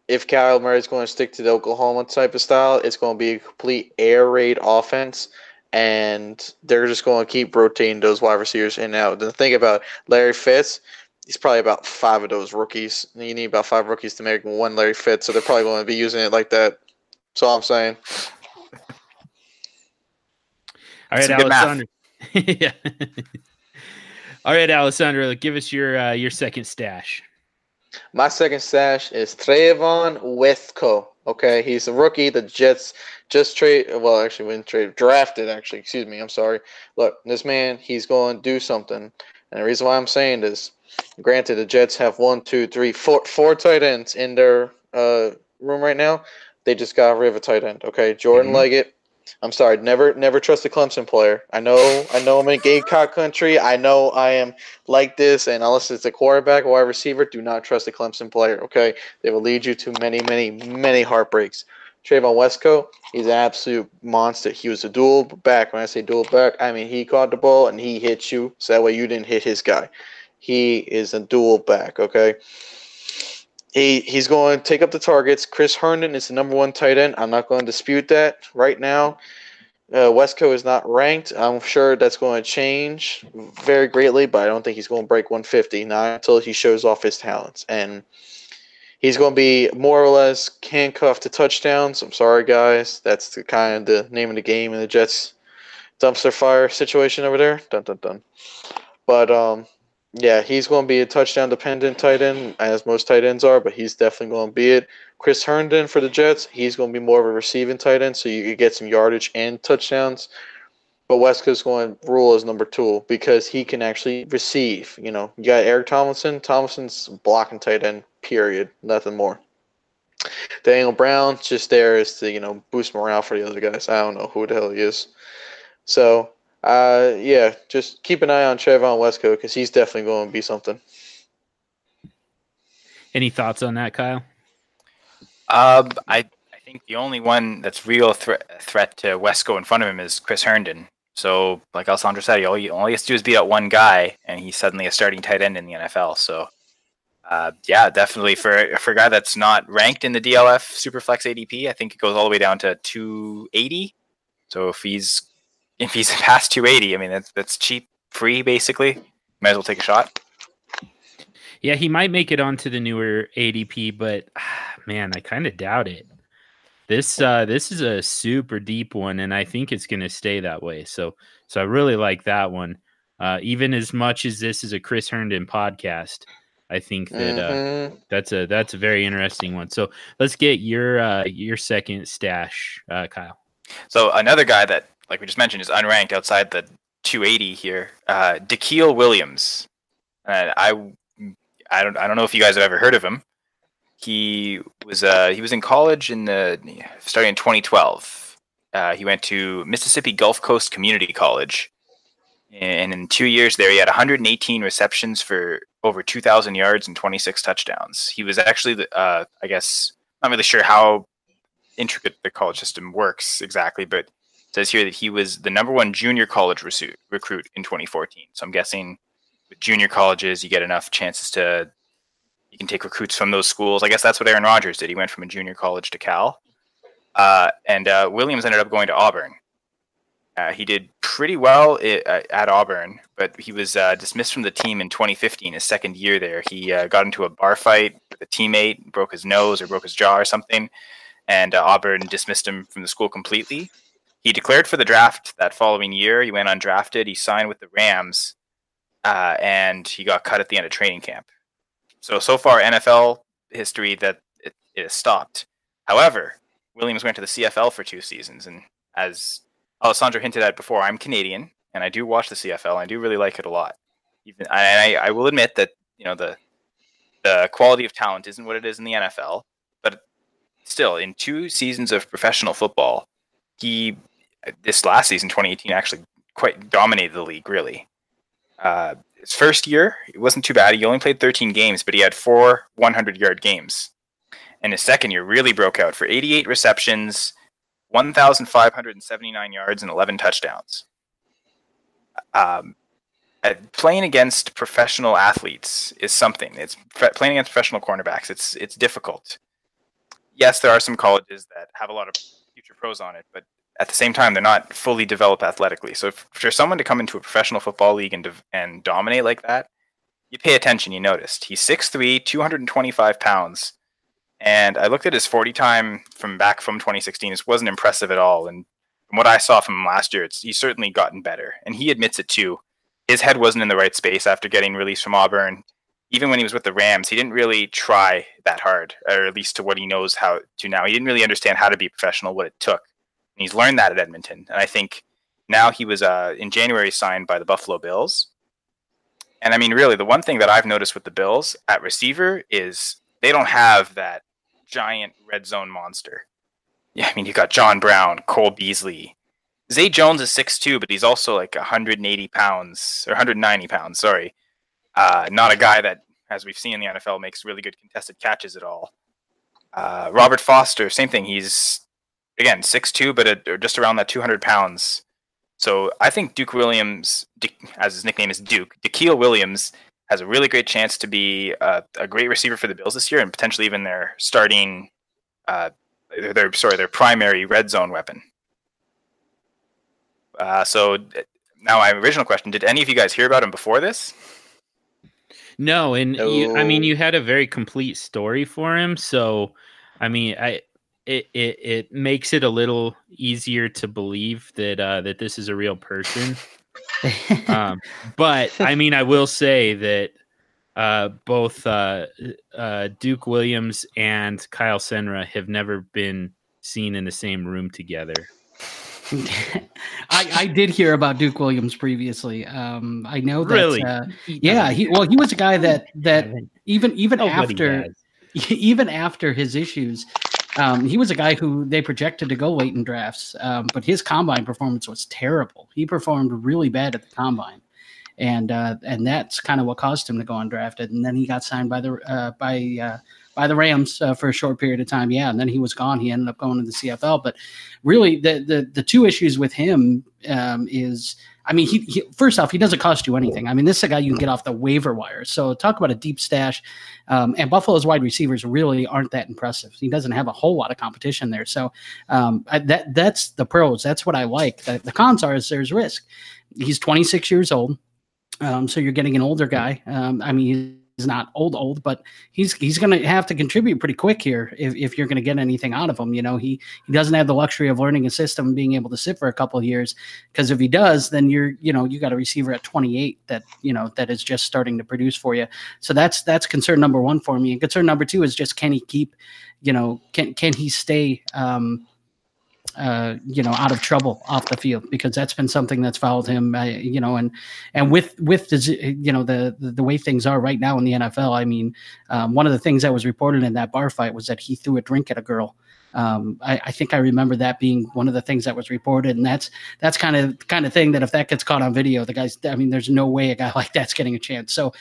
If Kyle Murray is going to stick to the Oklahoma type of style, it's going to be a complete air raid offense, and they're just going to keep rotating those wide receivers in and out. Then think about Larry Fitz. He's probably about 5 of those rookies. You need about 5 rookies to make 1 Larry Fitz, so they're probably going to be using it like that. That's all I'm saying. All right, Alessandro. Yeah. All right, Alessandro, give us your second stash. My second stash is Trevon Wesco. Okay, he's a rookie. The Jets just drafted, actually. Excuse me, I'm sorry. Look, this man, he's going to do something. And the reason why I'm saying this, granted, the Jets have 4 tight ends in their room right now. They just got rid of a tight end. Okay, Jordan Leggett. I'm sorry, never trust a Clemson player. I know I'm in Gamecock country. I know I am like this, and unless it's a quarterback or wide receiver, do not trust a Clemson player, okay? They will lead you to many, many, many heartbreaks. Trevon Wesco, he's an absolute monster. He was a dual back. When I say dual back, I mean he caught the ball and he hit you, so that way you didn't hit his guy. He is a dual back, okay? He's going to take up the targets. Chris Herndon is the number 1 tight end. I'm not going to dispute that right now. Wesco is not ranked. I'm sure that's going to change very greatly, but I don't think he's going to break 150, not until he shows off his talents. And he's going to be more or less handcuffed to touchdowns. I'm sorry, guys. That's the kind of the name of the game in the Jets dumpster fire situation over there. Dun, dun, dun. But yeah, he's going to be a touchdown-dependent tight end, as most tight ends are, but he's definitely going to be it. Chris Herndon for the Jets, he's going to be more of a receiving tight end, so you could get some yardage and touchdowns. But Wesco's going to rule as number 2 because he can actually receive. You know, you got Eric Tomlinson. Tomlinson's blocking tight end, period, nothing more. Daniel Brown's just there is to, you know, boost morale for the other guys. I don't know who the hell he is. So yeah, just keep an eye on Trevon Wesco because he's definitely going to be something. Any thoughts on that, Kyle? I think the only one that's real threat to Wesco in front of him is Chris Herndon. So, like Alessandro said, all you only has to do is beat out 1 guy, and he's suddenly a starting tight end in the NFL. So, yeah, definitely for a guy that's not ranked in the DLF Superflex ADP, I think it goes all the way down to 280. So if he's past 280, I mean, that's cheap, free, basically. Might as well take a shot. Yeah, he might make it onto the newer ADP, but, man, I kind of doubt it. This is a super deep one, and I think it's going to stay that way. So I really like that one. Even as much as this is a Chris Herndon podcast, I think that that's a very interesting one. So let's get your second stash, Kyle. So another guy that like we just mentioned, is unranked outside the 280 here. Dekeel Williams. I don't know if you guys have ever heard of him. He was in college starting in 2012. He went to Mississippi Gulf Coast Community College, and in 2 years there, he had 118 receptions for over 2,000 yards and 26 touchdowns. He was actually, I guess, not really sure how intricate the college system works exactly, but it says here that he was the #1 junior college recruit in 2014. So I'm guessing with junior colleges, you get enough chances to. You can take recruits from those schools. I guess that's what Aaron Rodgers did. He went from a junior college to Cal. And Williams ended up going to Auburn. He did pretty well at Auburn, but he was dismissed from the team in 2015, his second year there. He got into a bar fight with a teammate, broke his nose or broke his jaw or something, and Auburn dismissed him from the school completely. He declared for the draft that following year. He went undrafted. He signed with the Rams, and he got cut at the end of training camp. So far, NFL history that it has stopped. However, Williams went to the CFL for 2 seasons, and as Alessandro hinted at before, I'm Canadian, and I do watch the CFL, and I do really like it a lot. Even I will admit that, you know, the quality of talent isn't what it is in the NFL, but still, in 2 seasons of professional football, he, this last season, 2018, actually quite dominated the league, really. His first year, it wasn't too bad. He only played 13 games, but he had 4 100-yard games. And his second year really broke out for 88 receptions, 1,579 yards, and 11 touchdowns. Playing against professional athletes is something. It's playing against professional cornerbacks. It's difficult. Yes, there are some colleges that have a lot of future pros on it, but at the same time, they're not fully developed athletically. So for someone to come into a professional football league and dominate like that, you pay attention, you noticed. He's 6'3", 225 pounds. And I looked at his 40 time from 2016. It wasn't impressive at all. And from what I saw from him last year, he's certainly gotten better. And he admits it too. His head wasn't in the right space after getting released from Auburn. Even when he was with the Rams, he didn't really try that hard, or at least to what he knows how to now. He didn't really understand how to be professional, what it took. And he's learned that at Edmonton. And I think now he was, in January, signed by the Buffalo Bills. And, I mean, really, the one thing that I've noticed with the Bills at receiver is they don't have that giant red zone monster. Yeah, I mean, you've got John Brown, Cole Beasley. Zay Jones is 6'2", but he's also like 180 pounds, or 190 pounds, sorry. Not a guy that, as we've seen in the NFL, makes really good contested catches at all. Robert Foster, same thing. He's... Again, 6'2", but just around that 200 pounds. So I think Duke Williams, as his nickname is Duke, Dekeel Williams has a really great chance to be a great receiver for the Bills this year, and potentially even their starting, their primary red zone weapon. So now my original question: did any of you guys hear about him before this? No, no. You had a very complete story for him. So, It makes it a little easier to believe that that this is a real person. But I will say that both Duke Williams and Kyle Senra have never been seen in the same room together. I did hear about Duke Williams previously. I know that. Really? Yeah. He was a guy that even after his issues. He was a guy who they projected to go late in drafts, but his combine performance was terrible. He performed really bad at the combine, and that's kind of what caused him to go undrafted. And then he got signed by the Rams for a short period of time. Yeah, and then he was gone. He ended up going to the CFL. But really, the two issues with him is. He first off, he doesn't cost you anything. This is a guy you can get off the waiver wire. So talk about a deep stash. And Buffalo's wide receivers really aren't that impressive. He doesn't have a whole lot of competition there. So that's the pros. That's what I like. The cons are is there's risk. He's 26 years old. So you're getting an older guy. He's not old, but he's going to have to contribute pretty quick here if you're going to get anything out of him. He doesn't have the luxury of learning a system and being able to sit for a couple of years, because if he does, then you got a receiver at 28 that is just starting to produce for you. So that's concern number one for me. And concern number two is just, can he stay out of trouble off the field, because that's been something that's followed him, and with the way things are right now in the NFL. I mean, one of the things that was reported in that bar fight was that he threw a drink at a girl. I think I remember that being one of the things that was reported, and that's kind of thing that if that gets caught on video, the guys, I mean, there's no way a guy like that's getting a chance. So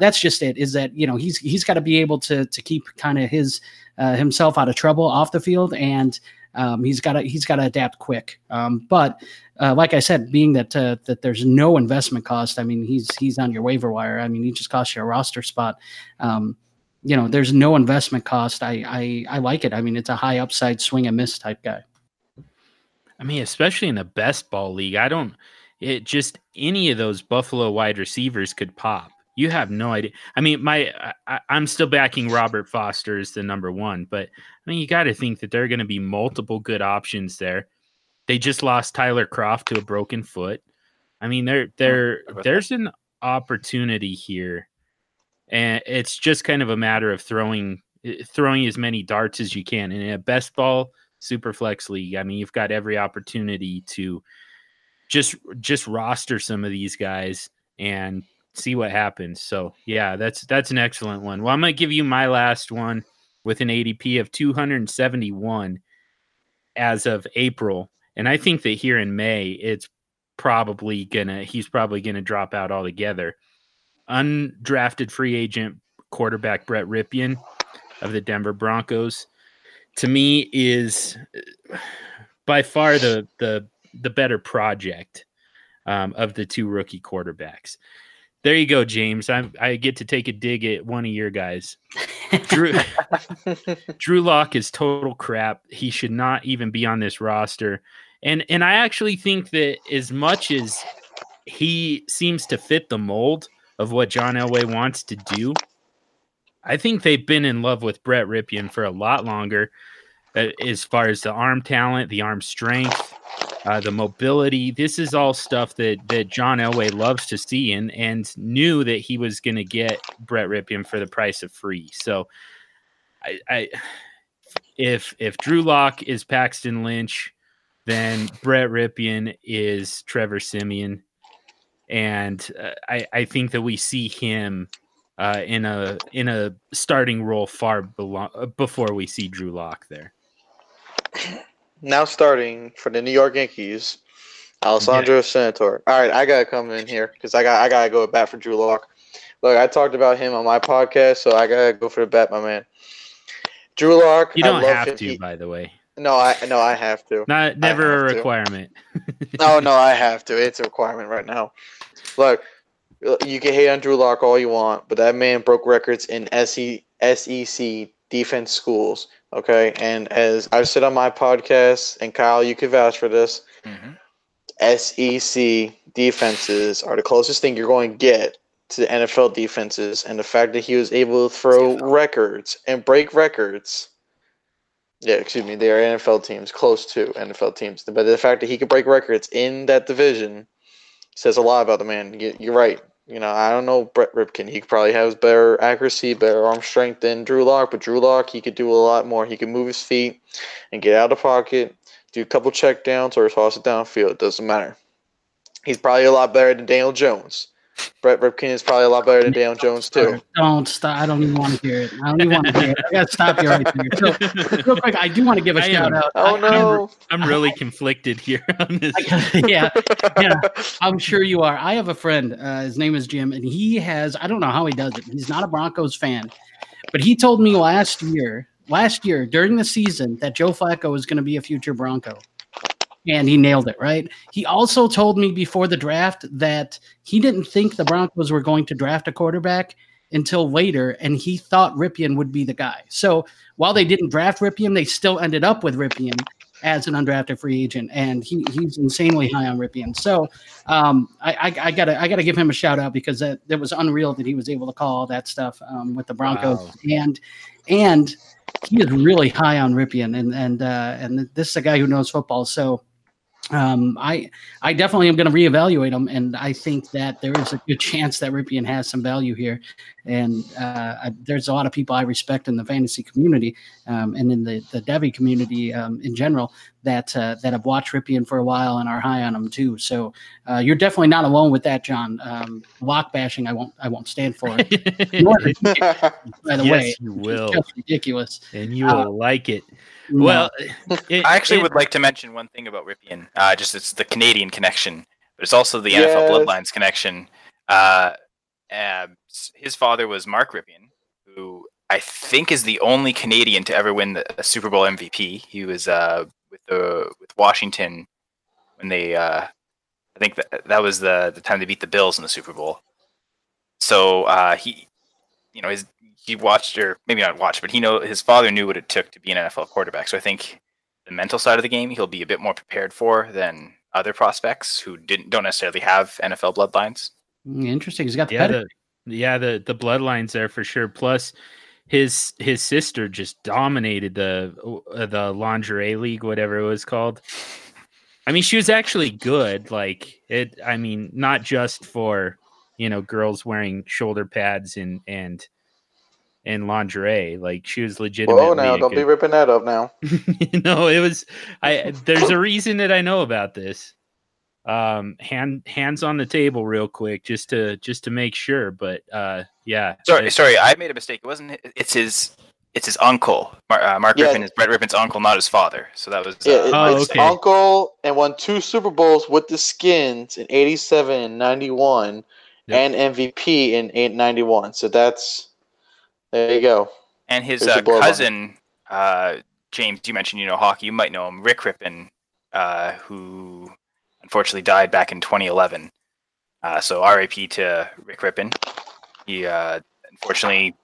that's just it, is that, he's got to be able to keep kind of his himself out of trouble off the field, and he's got to adapt quick. But like I said, being that there's no investment cost, I mean, he's on your waiver wire. I mean, he just costs you a roster spot. There's no investment cost. I like it. I mean, it's a high upside swing and miss type guy. I mean, especially in the best ball league, just any of those Buffalo wide receivers could pop. You have no idea. I mean, I'm still backing Robert Foster as the number one, but I mean, you got to think that there are going to be multiple good options there. They just lost Tyler Kroft to a broken foot. I mean, there's an opportunity here. And it's just kind of a matter of throwing as many darts as you can. And in a best ball super flex league, I mean, you've got every opportunity to just roster some of these guys and see what happens. So yeah, that's an excellent one. Well, I'm going to give you my last one with an ADP of 271 as of April. And I think that here in May, he's probably going to drop out altogether. Undrafted free agent quarterback Brett Rypien of the Denver Broncos, to me, is by far the better project of the two rookie quarterbacks. There you go, James. I get to take a dig at one of your guys. Drew Lock is total crap. He should not even be on this roster. And I actually think that as much as he seems to fit the mold of what John Elway wants to do, I think they've been in love with Brett Rypien for a lot longer, as far as the arm talent, the arm strength, the mobility. This is all stuff that John Elway loves to see and knew that he was going to get Brett Rypien for the price of free. So if Drew Lock is Paxton Lynch, then Brett Rypien is Trevor Siemian. And I think that we see him in a starting role far before we see Drew Lock there. Now starting for the New York Yankees, Alessandro Senatore. All right, I gotta come in here because I gotta go bat for Drew Lock. Look, I talked about him on my podcast, so I gotta go for the bat, my man. Drew Lock. You don't have to, by the way. No, I have to. Never a requirement. No, I have to. It's a requirement right now. Look, you can hate on Drew Lock all you want, but that man broke records in SEC defense schools. Okay, and as I've said on my podcast, and Kyle, you could vouch for this. Mm-hmm. SEC defenses are the closest thing you're going to get to the NFL defenses, and the fact that he was able to throw records and break records. Yeah, excuse me. They are NFL teams, close to NFL teams. But the fact that he could break records in that division says a lot about the man. You're right. I don't know Brett Rypien. He probably has better accuracy, better arm strength than Drew Lock. But Drew Lock, he could do a lot more. He could move his feet and get out of the pocket, do a couple check downs, or toss it downfield. It doesn't matter. He's probably a lot better than Daniel Jones. Brett Rypien is probably a lot better than Daniel Jones, too. Don't stop. I don't even want to hear it. I got to stop you right there. So, real quick, I do want to give a shout out. Oh, no. I'm really conflicted here on this. Yeah, I'm sure you are. I have a friend. His name is Jim, and he has – I don't know how he does it. He's not a Broncos fan, but he told me last year during the season that Joe Flacco was going to be a future Bronco. And he nailed it, right? He also told me before the draft that he didn't think the Broncos were going to draft a quarterback until later, and he thought Rypien would be the guy. So while they didn't draft Rypien, they still ended up with Rypien as an undrafted free agent, and he's insanely high on Rypien. So I gotta give him a shout out, because that was unreal that he was able to call all that stuff with the Broncos. Wow. And he is really high on Rypien, and this is a guy who knows football. So I definitely am going to reevaluate him, and I think that there is a good chance that Rypien has some value here. And there's a lot of people I respect in the fantasy community and in the Devy community in general that have watched Rypien for a while and are high on him too. So you're definitely not alone with that, John. Lock bashing, I won't stand for it. By the way, you will. It's just ridiculous, and you will like it. No. Well, I would like to mention one thing about Rypien. Just it's the Canadian connection, but it's also the NFL Bloodlines connection. His father was Mark Rypien, who I think is the only Canadian to ever win a Super Bowl MVP. He was with Washington when they I think that was the time they beat the Bills in the Super Bowl. So he watched, or maybe not watched, but his father knew what it took to be an NFL quarterback. So I think the mental side of the game he'll be a bit more prepared for than other prospects who don't necessarily have NFL bloodlines. Interesting. He's got the bloodlines there for sure. Plus, his sister just dominated the lingerie league, whatever it was called. I mean, she was actually good. Like it. I mean, not just for girls wearing shoulder pads and lingerie. Like, she was legitimately. Oh, now don't be ripping that up now. No, it was. There's a reason that I know about this. Hands on the table, real quick, just to make sure. But yeah. Sorry, I made a mistake. It wasn't. It's his uncle, Mark Rypien. Is Brett Rippon's uncle, not his father. So that was. His uncle, and won 2 Super Bowls with the Skins in '87 and '91, and MVP in '91. So that's. There you go. And his cousin, James, you mentioned, hockey. You might know him, Rick Rypien, who unfortunately died back in 2011. So R.I.P. to Rick Rypien. He unfortunately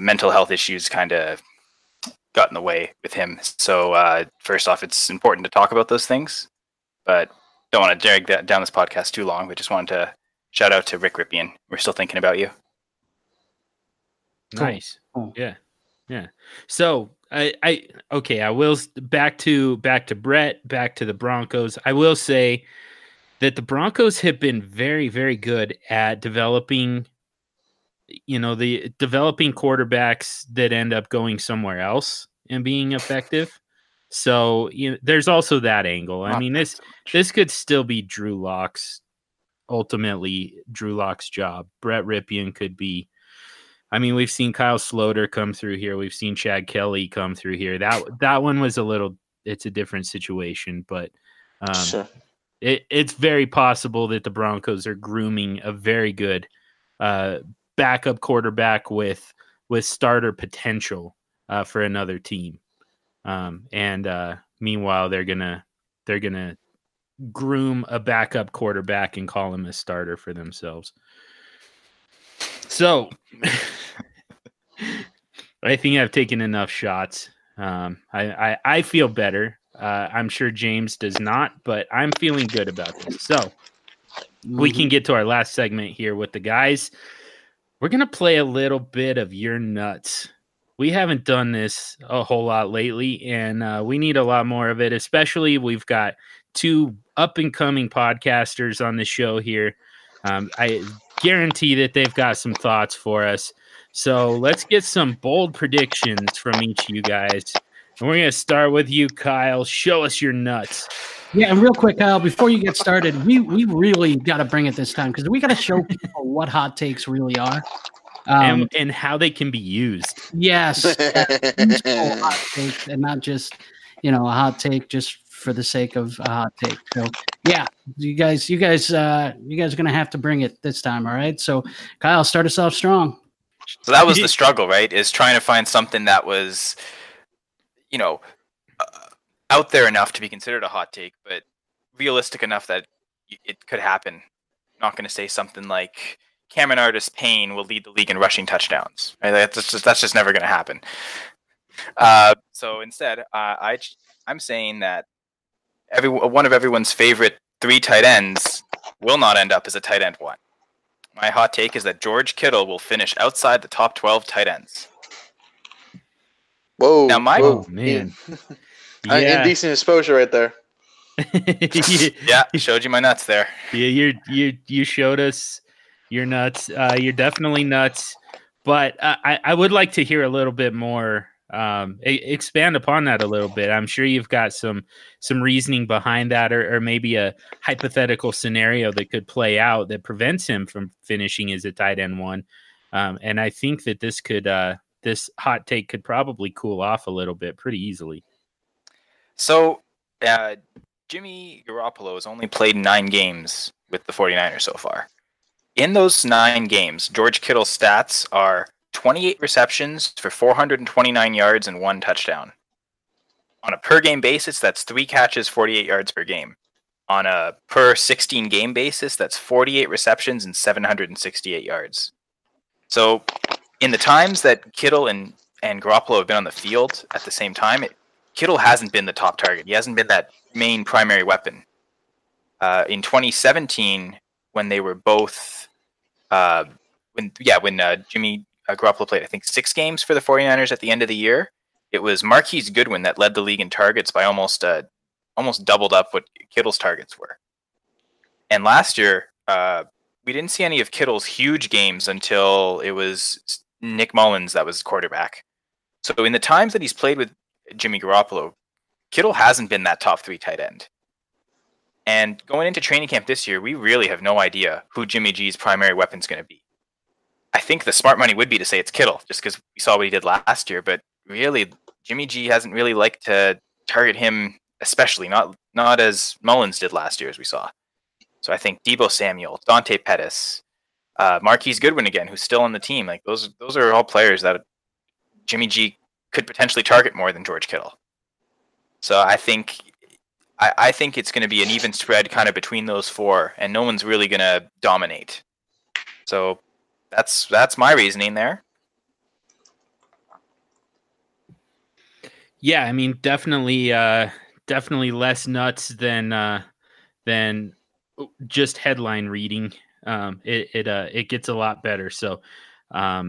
mental health issues kind of got in the way with him. So first off, it's important to talk about those things, but don't want to drag that down this podcast too long. We just wanted to shout out to Rick Rypien. We're still thinking about you. Cool. Nice. Cool. Yeah. So I will back to Brett, back to the Broncos. I will say that the Broncos have been very, very good at developing quarterbacks that end up going somewhere else and being effective. So there's also that angle. I mean, this could still be Drew Lock's job. Brett Rypien could be. I mean, we've seen Kyle Sloter come through here. We've seen Chad Kelly come through here. That one was it's a different situation, but sure. It's very possible that the Broncos are grooming a very good backup quarterback with starter potential for another team. Meanwhile, they're gonna groom a backup quarterback and call him a starter for themselves. So, I think I've taken enough shots. I feel better. I'm sure James does not, but I'm feeling good about this. So, we can get to our last segment here with the guys. We're going to play a little bit of Your Nuts. We haven't done this a whole lot lately, and we need a lot more of it, especially we've got 2 up-and-coming podcasters on the show here. I guarantee that they've got some thoughts for us. So let's get some bold predictions from each of you guys. And we're going to start with you, Kyle. Show us your nuts. Yeah, and real quick, Kyle, before you get started, we really got to bring it this time because we got to show people what hot takes really are. And how they can be used. Yes. Hot takes and not just, a hot take just for the sake of a hot take. So yeah, you guys are gonna have to bring it this time, all right? So Kyle, start us off strong. So that was the struggle, right? Is trying to find something that was, out there enough to be considered a hot take, but realistic enough that it could happen. I'm not gonna say something like Cameron Artis-Payne will lead the league in rushing touchdowns. Right? That's just never gonna happen. So instead, I'm saying that one of everyone's favorite 3 tight ends will not end up as a tight end 1. My hot take is that George Kittle will finish outside the top 12 tight ends. Whoa! Now, man, indecent exposure right there. Yeah, he showed you my nuts there. Yeah, you showed us your nuts. You're definitely nuts. But I would like to hear a little bit more. Expand upon that a little bit. I'm sure you've got some reasoning behind that, or maybe a hypothetical scenario that could play out that prevents him from finishing as a tight end one. And I think that this could this hot take could probably cool off a little bit pretty easily. So Jimmy Garoppolo has only played 9 games with the 49ers so far. In those 9 games, George Kittle's stats are 28 receptions for 429 yards and 1 touchdown. On a per-game basis, that's 3 catches, 48 yards per game. On a per-16-game basis, that's 48 receptions and 768 yards. So in the times that Kittle and Garoppolo have been on the field at the same time, Kittle hasn't been the top target. He hasn't been that main primary weapon. In 2017, when they were both... when Jimmy... Garoppolo played, I think, 6 games for the 49ers at the end of the year. It was Marquise Goodwin that led the league in targets by almost doubled up what Kittle's targets were. And last year, we didn't see any of Kittle's huge games until it was Nick Mullens that was quarterback. So in the times that he's played with Jimmy Garoppolo, Kittle hasn't been that top 3 tight end. And going into training camp this year, we really have no idea who Jimmy G's primary weapon's going to be. I think the smart money would be to say it's Kittle, just because we saw what he did last year. But really, Jimmy G hasn't really liked to target him, especially not as Mullens did last year, as we saw. So I think Deebo Samuel, Dante Pettis, Marquise Goodwin again, who's still on the team, like those are all players that Jimmy G could potentially target more than George Kittle. So I think it's going to be an even spread kind of between those 4, and no one's really going to dominate. So. That's my reasoning there. Yeah, I mean, definitely less nuts than just headline reading. It gets a lot better. So, I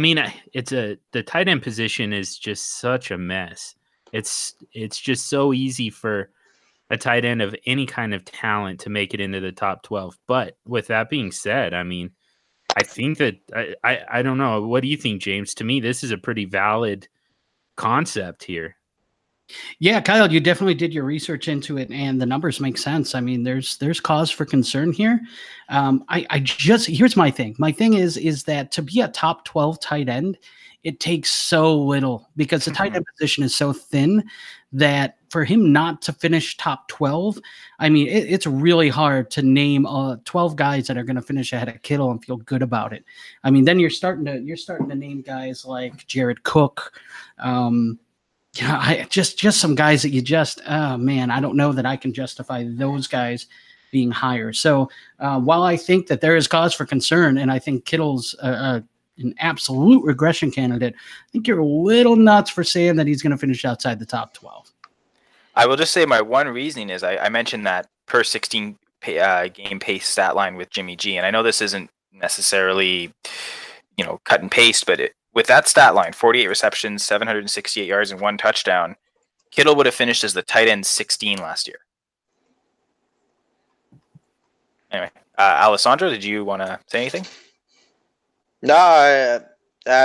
mean, the tight end position is just such a mess. It's just so easy for a tight end of any kind of talent to make it into the top 12. But with that being said, I mean. I think that I don't know. What do you think, James? To me, this is a pretty valid concept here. Yeah, Kyle, you definitely did your research into it, and the numbers make sense. I mean, there's cause for concern here. Here's my thing. My thing is that to be a top 12 tight end, it takes so little because the tight end position is so thin that for him not to finish top 12, I mean, it's really hard to name 12 guys that are going to finish ahead of Kittle and feel good about it. I mean, then you're starting to name guys like Jared Cook, just some guys that I don't know that I can justify those guys being higher. So while I think that there is cause for concern, and I think Kittle's an absolute regression candidate, I think you're a little nuts for saying that he's going to finish outside the top 12. I will just say my one reasoning is I mentioned that per 16 game pace stat line with Jimmy G, and I know this isn't necessarily cut and paste, but with that stat line, 48 receptions, 768 yards, and 1 touchdown, Kittle would have finished as the tight end 16 last year. Anyway, Alessandro, did you want to say anything? No, I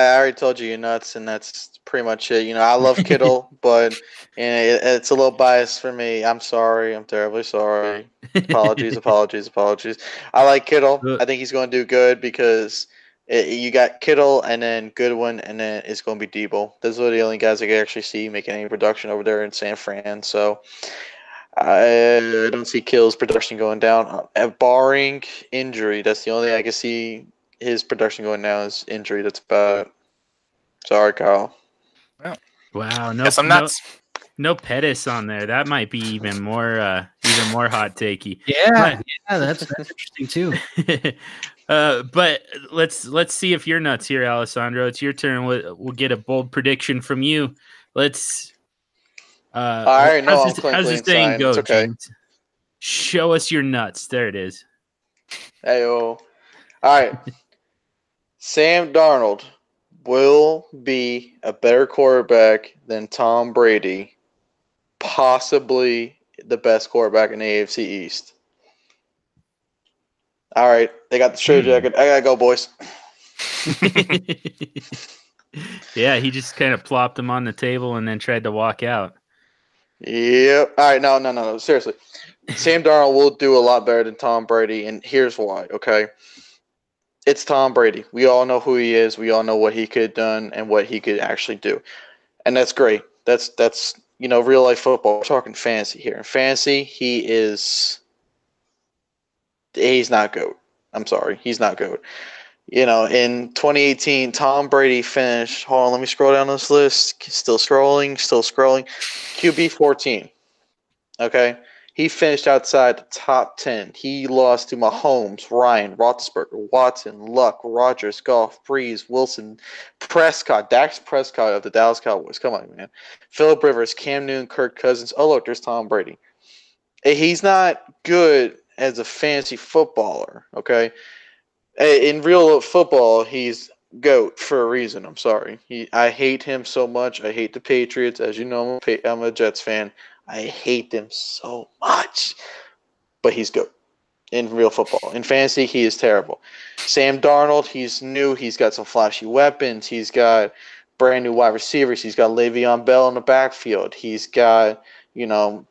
already told you you're nuts, and that's pretty much it. I love Kittle, but it's a little biased for me. I'm sorry. I'm terribly sorry. Apologies. I like Kittle. I think he's going to do good because you got Kittle and then Goodwin, and then it's going to be Deebo. Those are the only guys I can actually see making any production over there in San Fran. So I don't see Kittle's production going down. Barring injury, that's the only thing I can see. His production going now is injury. That's about. Sorry, Kyle. Wow. No Pettis on there. That might be even more hot takey. Yeah, that's interesting too. But let's see if you're nuts here, Alessandro. It's your turn. We'll get a bold prediction from you. Let's. All right. How's this thing go? Okay. Show us your nuts. There it is. Hey-o. All right. Sam Darnold will be a better quarterback than Tom Brady, possibly the best quarterback in the AFC East. All right, they got the straight jacket. I gotta go, boys. Yeah, he just kind of plopped him on the table and then tried to walk out. Yep. All right, no. Seriously. Sam Darnold will do a lot better than Tom Brady, and here's why, okay? It's Tom Brady. We all know who he is. We all know what he could have done and what he could actually do. And that's great. That's you know, real-life football. We're talking fantasy here. In fantasy, he's not GOAT. I'm sorry. He's not GOAT. You know, in 2018, Tom Brady finished. Hold on, let me scroll down this list. Still scrolling. QB 14. Okay? He finished outside the top 10. He lost to Mahomes, Ryan, Roethlisberger, Watson, Luck, Rodgers, Goff, Breeze, Wilson, Prescott, Dax Prescott of the Dallas Cowboys. Come on, man. Phillip Rivers, Cam Newton, Kirk Cousins. Oh, look, there's Tom Brady. He's not good as a fantasy footballer, okay? In real football, he's GOAT for a reason. I'm sorry. I hate him so much. I hate the Patriots. As you know, I'm a Jets fan. I hate them so much, but he's good in real football. In fantasy, he is terrible. Sam Darnold, he's new. He's got some flashy weapons. He's got brand new wide receivers. He's got Le'Veon Bell in the backfield. He's got, you know,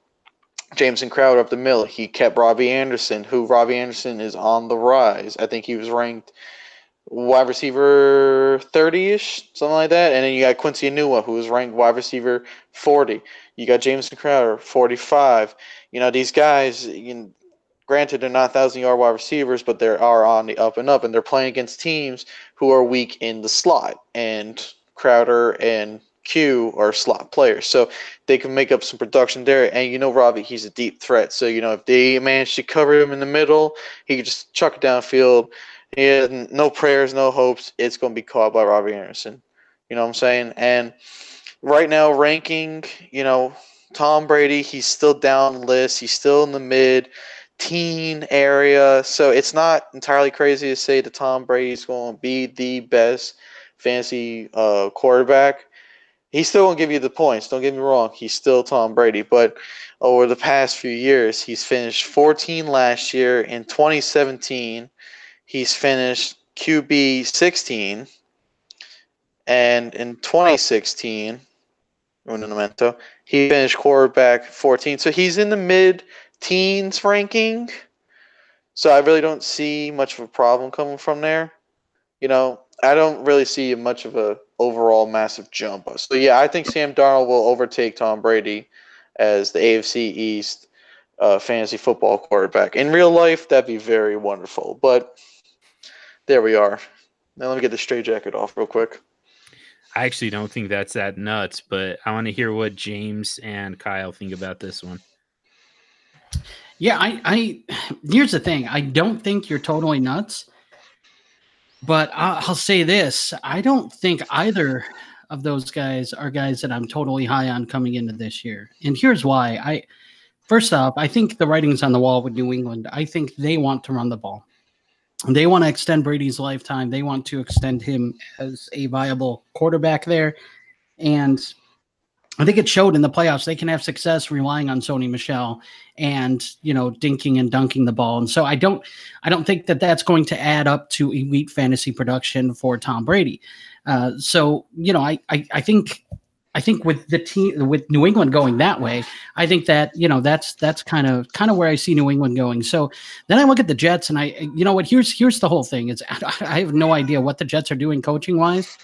Jameson Crowder up the middle. He kept Robbie Anderson, who Robbie Anderson is on the rise. I think he was ranked wide receiver 30-ish, something like that. And then you got Quincy Enua, who was ranked wide receiver 40. You got Jameson Crowder, 45. You know, these guys, granted they're not 1,000-yard wide receivers, but they are on the up and up, and they're playing against teams who are weak in the slot. And Crowder and Q are slot players. So they can make up some production there. And you know Robbie, he's a deep threat. So, you know, if they manage to cover him in the middle, he could just chuck it downfield. Yeah, no prayers, no hopes. It's going to be caught by Robbie Anderson. You know what I'm saying? And right now, ranking, you know, Tom Brady, he's still down the list. He's still in the mid-teen area. So it's not entirely crazy to say that Tom Brady's going to be the best fantasy quarterback. He's still going to give you the points. Don't get me wrong. He's still Tom Brady. But over the past few years, he's finished 14 last year. In 2017, he's finished QB 16, and in 2016, he finished quarterback 14. So he's in the mid-teens ranking. So I really don't see much of a problem coming from there. You know, I don't really see much of a overall massive jump. So, yeah, I think Sam Darnold will overtake Tom Brady as the AFC East fantasy football quarterback. In real life, that'd be very wonderful, but – there we are. Now let me get the straitjacket off real quick. I actually don't think that's that nuts, but I want to hear what James and Kyle think about this one. Yeah, here's the thing. I don't think you're totally nuts, but I'll say this. I don't think either of those guys are guys that I'm totally high on coming into this year. And here's why. First off, I think the writing's on the wall with New England. I think they want to run the ball. They want to extend Brady's lifetime. They want to extend him as a viable quarterback there. And I think it showed in the playoffs. They can have success relying on Sony Michel and, you know, dinking and dunking the ball. And so I don't think that that's going to add up to elite fantasy production for Tom Brady. So, you know, I think with the team, with New England going that way, I think that, you know, that's kind of where I see New England going. So then I look at the Jets, and you know what, here's the whole thing. I have no idea what the Jets are doing coaching wise.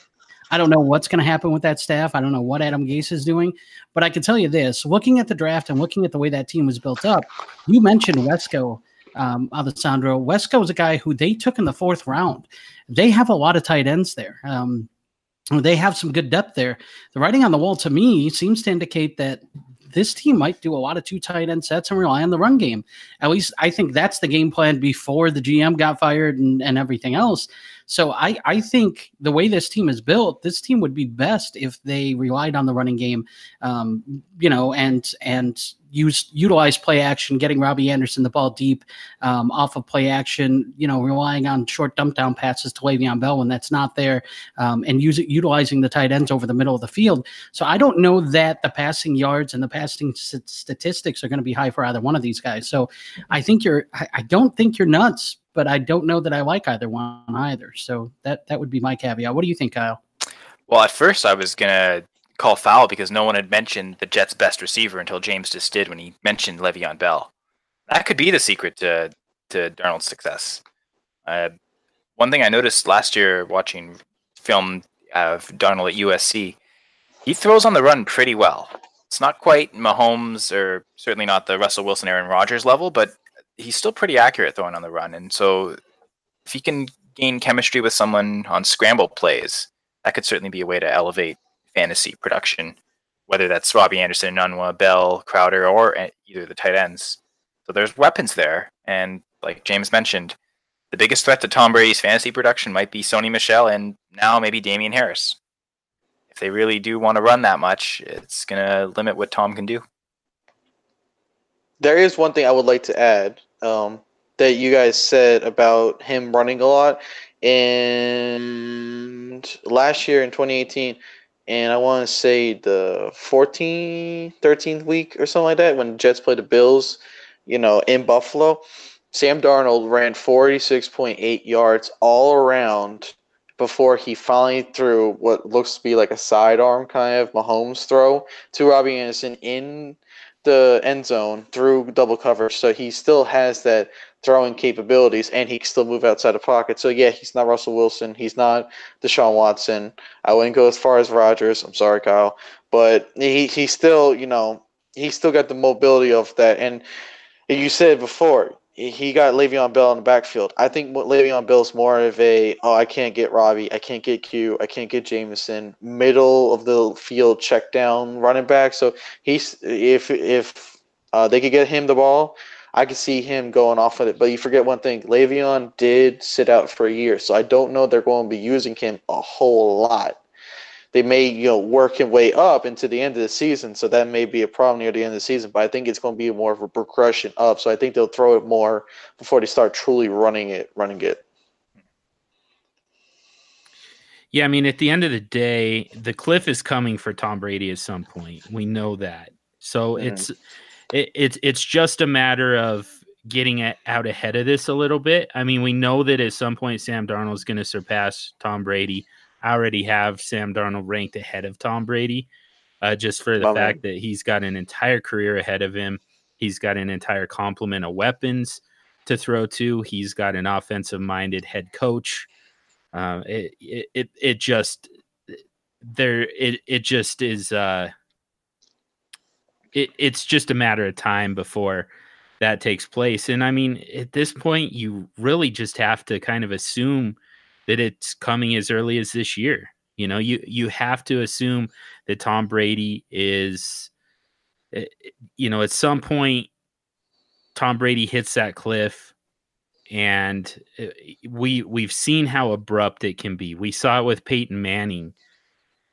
I don't know what's going to happen with that staff. I don't know what Adam Gase is doing, but I can tell you this, looking at the draft and looking at the way that team was built up, you mentioned Wesco. Alessandro Wesco is a guy who they took in the 4th round. They have a lot of tight ends there. They have some good depth there. The writing on the wall to me seems to indicate that this team might do a lot of 2 tight end sets and rely on the run game. At least I think that's the game plan before the GM got fired and everything else. So I think the way this team is built, this team would be best if they relied on the running game, you know, and utilize play action, getting Robbie Anderson the ball deep off of play action, you know, relying on short dump down passes to Le'Veon Bell when that's not there, and utilizing the tight ends over the middle of the field. So I don't know that the passing yards and the passing statistics are going to be high for either one of these guys. So I think I don't think you're nuts, but I don't know that I like either one either. So that would be my caveat. What do you think, Kyle? Well, at first I was going to call foul because no one had mentioned the Jets' best receiver until James just did when he mentioned Le'Veon Bell. That could be the secret to Darnold's success. One thing I noticed last year watching film of Darnold at USC, he throws on the run pretty well. It's not quite Mahomes or certainly not the Russell Wilson, Aaron Rodgers level, but he's still pretty accurate throwing on the run. And so if he can gain chemistry with someone on scramble plays, that could certainly be a way to elevate fantasy production, whether that's Robbie Anderson, Nunwa, Bell, Crowder, or either the tight ends. So there's weapons there. And like James mentioned, the biggest threat to Tom Brady's fantasy production might be Sony Michel and now maybe Damian Harris. If they really do want to run that much, it's going to limit what Tom can do. There is one thing I would like to add that you guys said about him running a lot. And last year in 2018, and I want to say the 13th week or something like that, when the Jets played the Bills, you know, in Buffalo, Sam Darnold ran 46.8 yards all around before he finally threw what looks to be like a sidearm kind of Mahomes throw to Robbie Anderson in the end zone through double coverage. So he still has that throwing capabilities, and he can still move outside the pocket. So, yeah, he's not Russell Wilson. He's not Deshaun Watson. I wouldn't go as far as Rodgers. I'm sorry, Kyle. But he still, you know, he's still got the mobility of that. And you said before, he got Le'Veon Bell in the backfield. I think Le'Veon Bell's more of a, oh, I can't get Robbie, I can't get Q, I can't get Jameson, middle of the field check down running back. So he's if they could get him the ball, I could see him going off with it. But you forget one thing, Le'Veon did sit out for a year, so I don't know they're going to be using him a whole lot. They may, you know, work his way up into the end of the season, so that may be a problem near the end of the season. But I think it's going to be more of a progression up. So I think they'll throw it more before they start truly running it. Yeah, I mean, at the end of the day, the cliff is coming for Tom Brady at some point. We know that. So it's just a matter of getting out ahead of this a little bit. I mean, we know that at some point Sam Darnold is going to surpass Tom Brady. I already have Sam Darnold ranked ahead of Tom Brady just for the fact that he's got an entire career ahead of him. He's got an entire complement of weapons to throw to. He's got an offensive-minded head coach. It's just a matter of time before that takes place. And, I mean, at this point, you really just have to kind of assume that it's coming as early as this year. You know, you have to assume that Tom Brady is, you know, at some point Tom Brady hits that cliff, and we've seen how abrupt it can be. We saw it with Peyton Manning,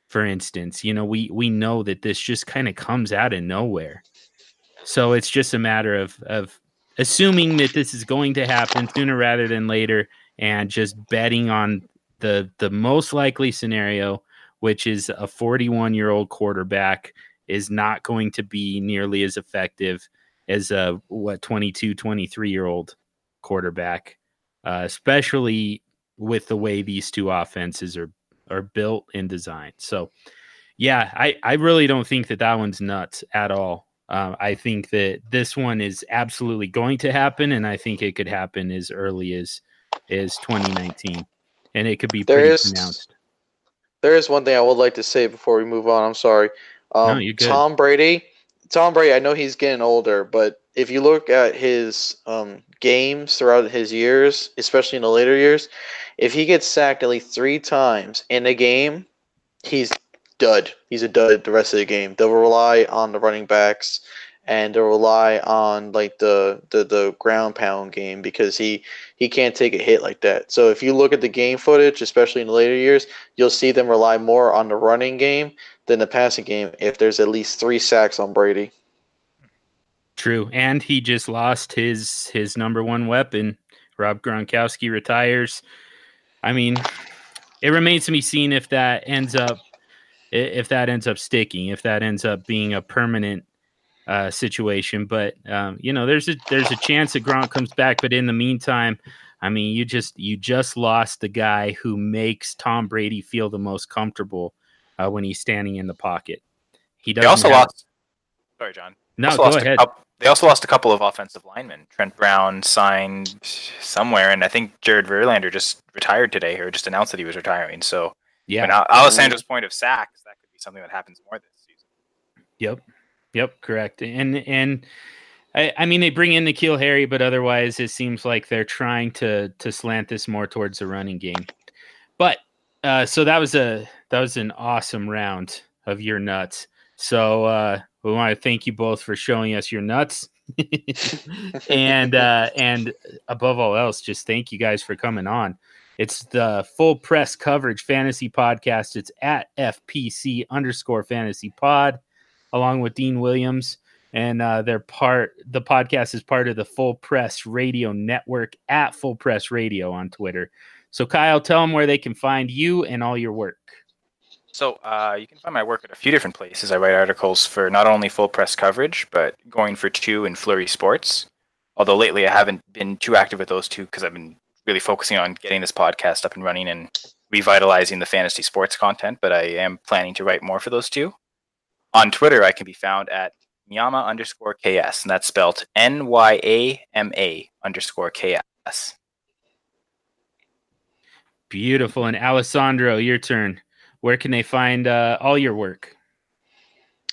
for instance. You know, we know that this just kind of comes out of nowhere. So it's just a matter of assuming that this is going to happen sooner rather than later, and just betting on the most likely scenario, which is a 41-year-old quarterback is not going to be nearly as effective as a 22, 23-year-old quarterback, especially with the way these two offenses are built and designed. So, yeah, I really don't think that one's nuts at all. I think that this one is absolutely going to happen, and I think it could happen as early as – is 2019, and it could be pronounced. There is one thing I would like to say before we move on. I'm sorry. No, you're good. Tom Brady, I know he's getting older, but if you look at his games throughout his years, especially in the later years, if he gets sacked at least 3 times in a game, he's a dud the rest of the game. They'll rely on the running backs, and to rely on like the ground pound game, because he can't take a hit like that. So if you look at the game footage, especially in the later years, you'll see them rely more on the running game than the passing game if there's at least 3 sacks on Brady. True. And he just lost his number one weapon. Rob Gronkowski retires. I mean, it remains to be seen if that ends up sticking, if that ends up being a permanent situation. But, you know, there's a chance that Gronk comes back. But in the meantime, I mean, you just lost the guy who makes Tom Brady feel the most comfortable when he's standing in the pocket. They also lost. Sorry, John. No, go ahead. They also lost a couple of offensive linemen. Trent Brown signed somewhere, and I think Jared Verlander just retired today, or just announced that he was retiring. So, yeah, I mean, Alessandro's point of sacks, that could be something that happens more this season. Yep, correct. And I mean, they bring in N'Keal Harry, but otherwise it seems like they're trying to slant this more towards the running game. But so that was an awesome round of your nuts. So we want to thank you both for showing us your nuts. and above all else, just thank you guys for coming on. It's the Full Press Coverage Fantasy Podcast. It's at @FPC_fantasy pod, along with Dean Williams. And the podcast is part of the Full Press Radio Network at Full Press Radio on Twitter. So, Kyle, tell them where they can find you and all your work. So you can find my work at a few different places. I write articles for not only Full Press Coverage, but Going for Two and Flurry Sports. Although lately I haven't been too active with those two because I've been really focusing on getting this podcast up and running and revitalizing the fantasy sports content, but I am planning to write more for those two. On Twitter, I can be found at Nyama_KS, and that's spelled NYAMA_KS. Beautiful. And Alessandro, your turn. Where can they find all your work?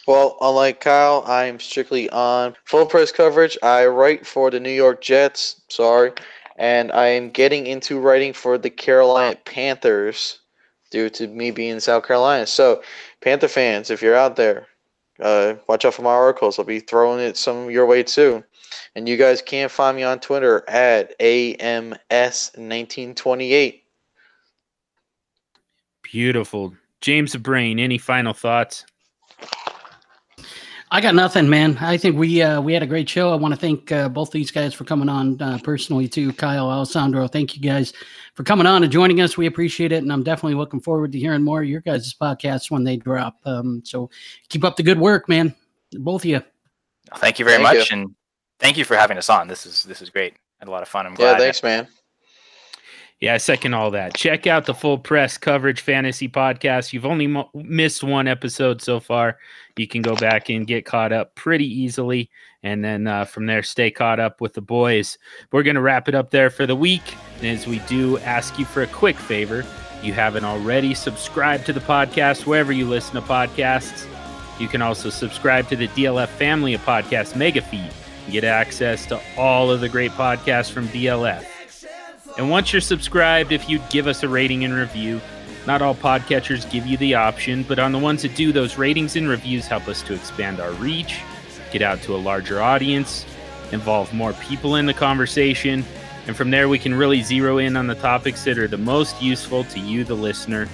Well, unlike Kyle, I am strictly on Full Press Coverage. I write for the New York Jets, and I am getting into writing for the Carolina Panthers due to me being in South Carolina. So, Panther fans, if you're out there, watch out for my articles. I'll be throwing it some your way too. And you guys can find me on Twitter at AMS1928. Beautiful. James the Brain, any final thoughts? I got nothing, man. I think we had a great show. I want to thank both these guys for coming on personally too. Kyle, Alessandro, thank you guys for coming on and joining us. We appreciate it, and I'm definitely looking forward to hearing more of your guys' podcasts when they drop. So keep up the good work, man. Both of you. Thank you very much. And thank you for having us on. This is great. I had a lot of fun. I'm glad. Yeah, thanks, man. Yeah, I second all that. Check out the Full Press Coverage Fantasy Podcast. You've only missed one episode so far. You can go back and get caught up pretty easily. And then from there, stay caught up with the boys. We're going to wrap it up there for the week. And as we do, ask you for a quick favor. If you haven't already, subscribe to the podcast wherever you listen to podcasts. You can also subscribe to the DLF family of podcasts, Mega Feed, and get access to all of the great podcasts from DLF. And once you're subscribed, if you'd give us a rating and review, not all podcatchers give you the option, but on the ones that do, those ratings and reviews help us to expand our reach, get out to a larger audience, involve more people in the conversation, and from there we can really zero in on the topics that are the most useful to you, the listener.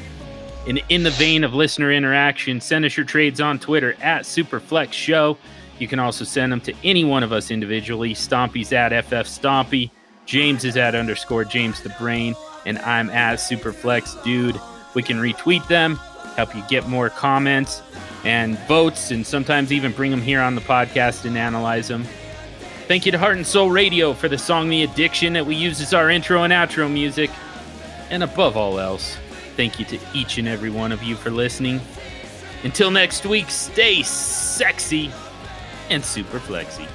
And in the vein of listener interaction, send us your trades on Twitter at SuperFlexShow. You can also send them to any one of us individually. Stompy's at FFStompy. James is at _James the Brain, and I'm at SuperFlexDude. We can retweet them, help you get more comments and votes, and sometimes even bring them here on the podcast and analyze them. Thank you to Heart and Soul Radio for the song The Addiction that we use as our intro and outro music. And above all else, thank you to each and every one of you for listening. Until next week, stay sexy and super flexy.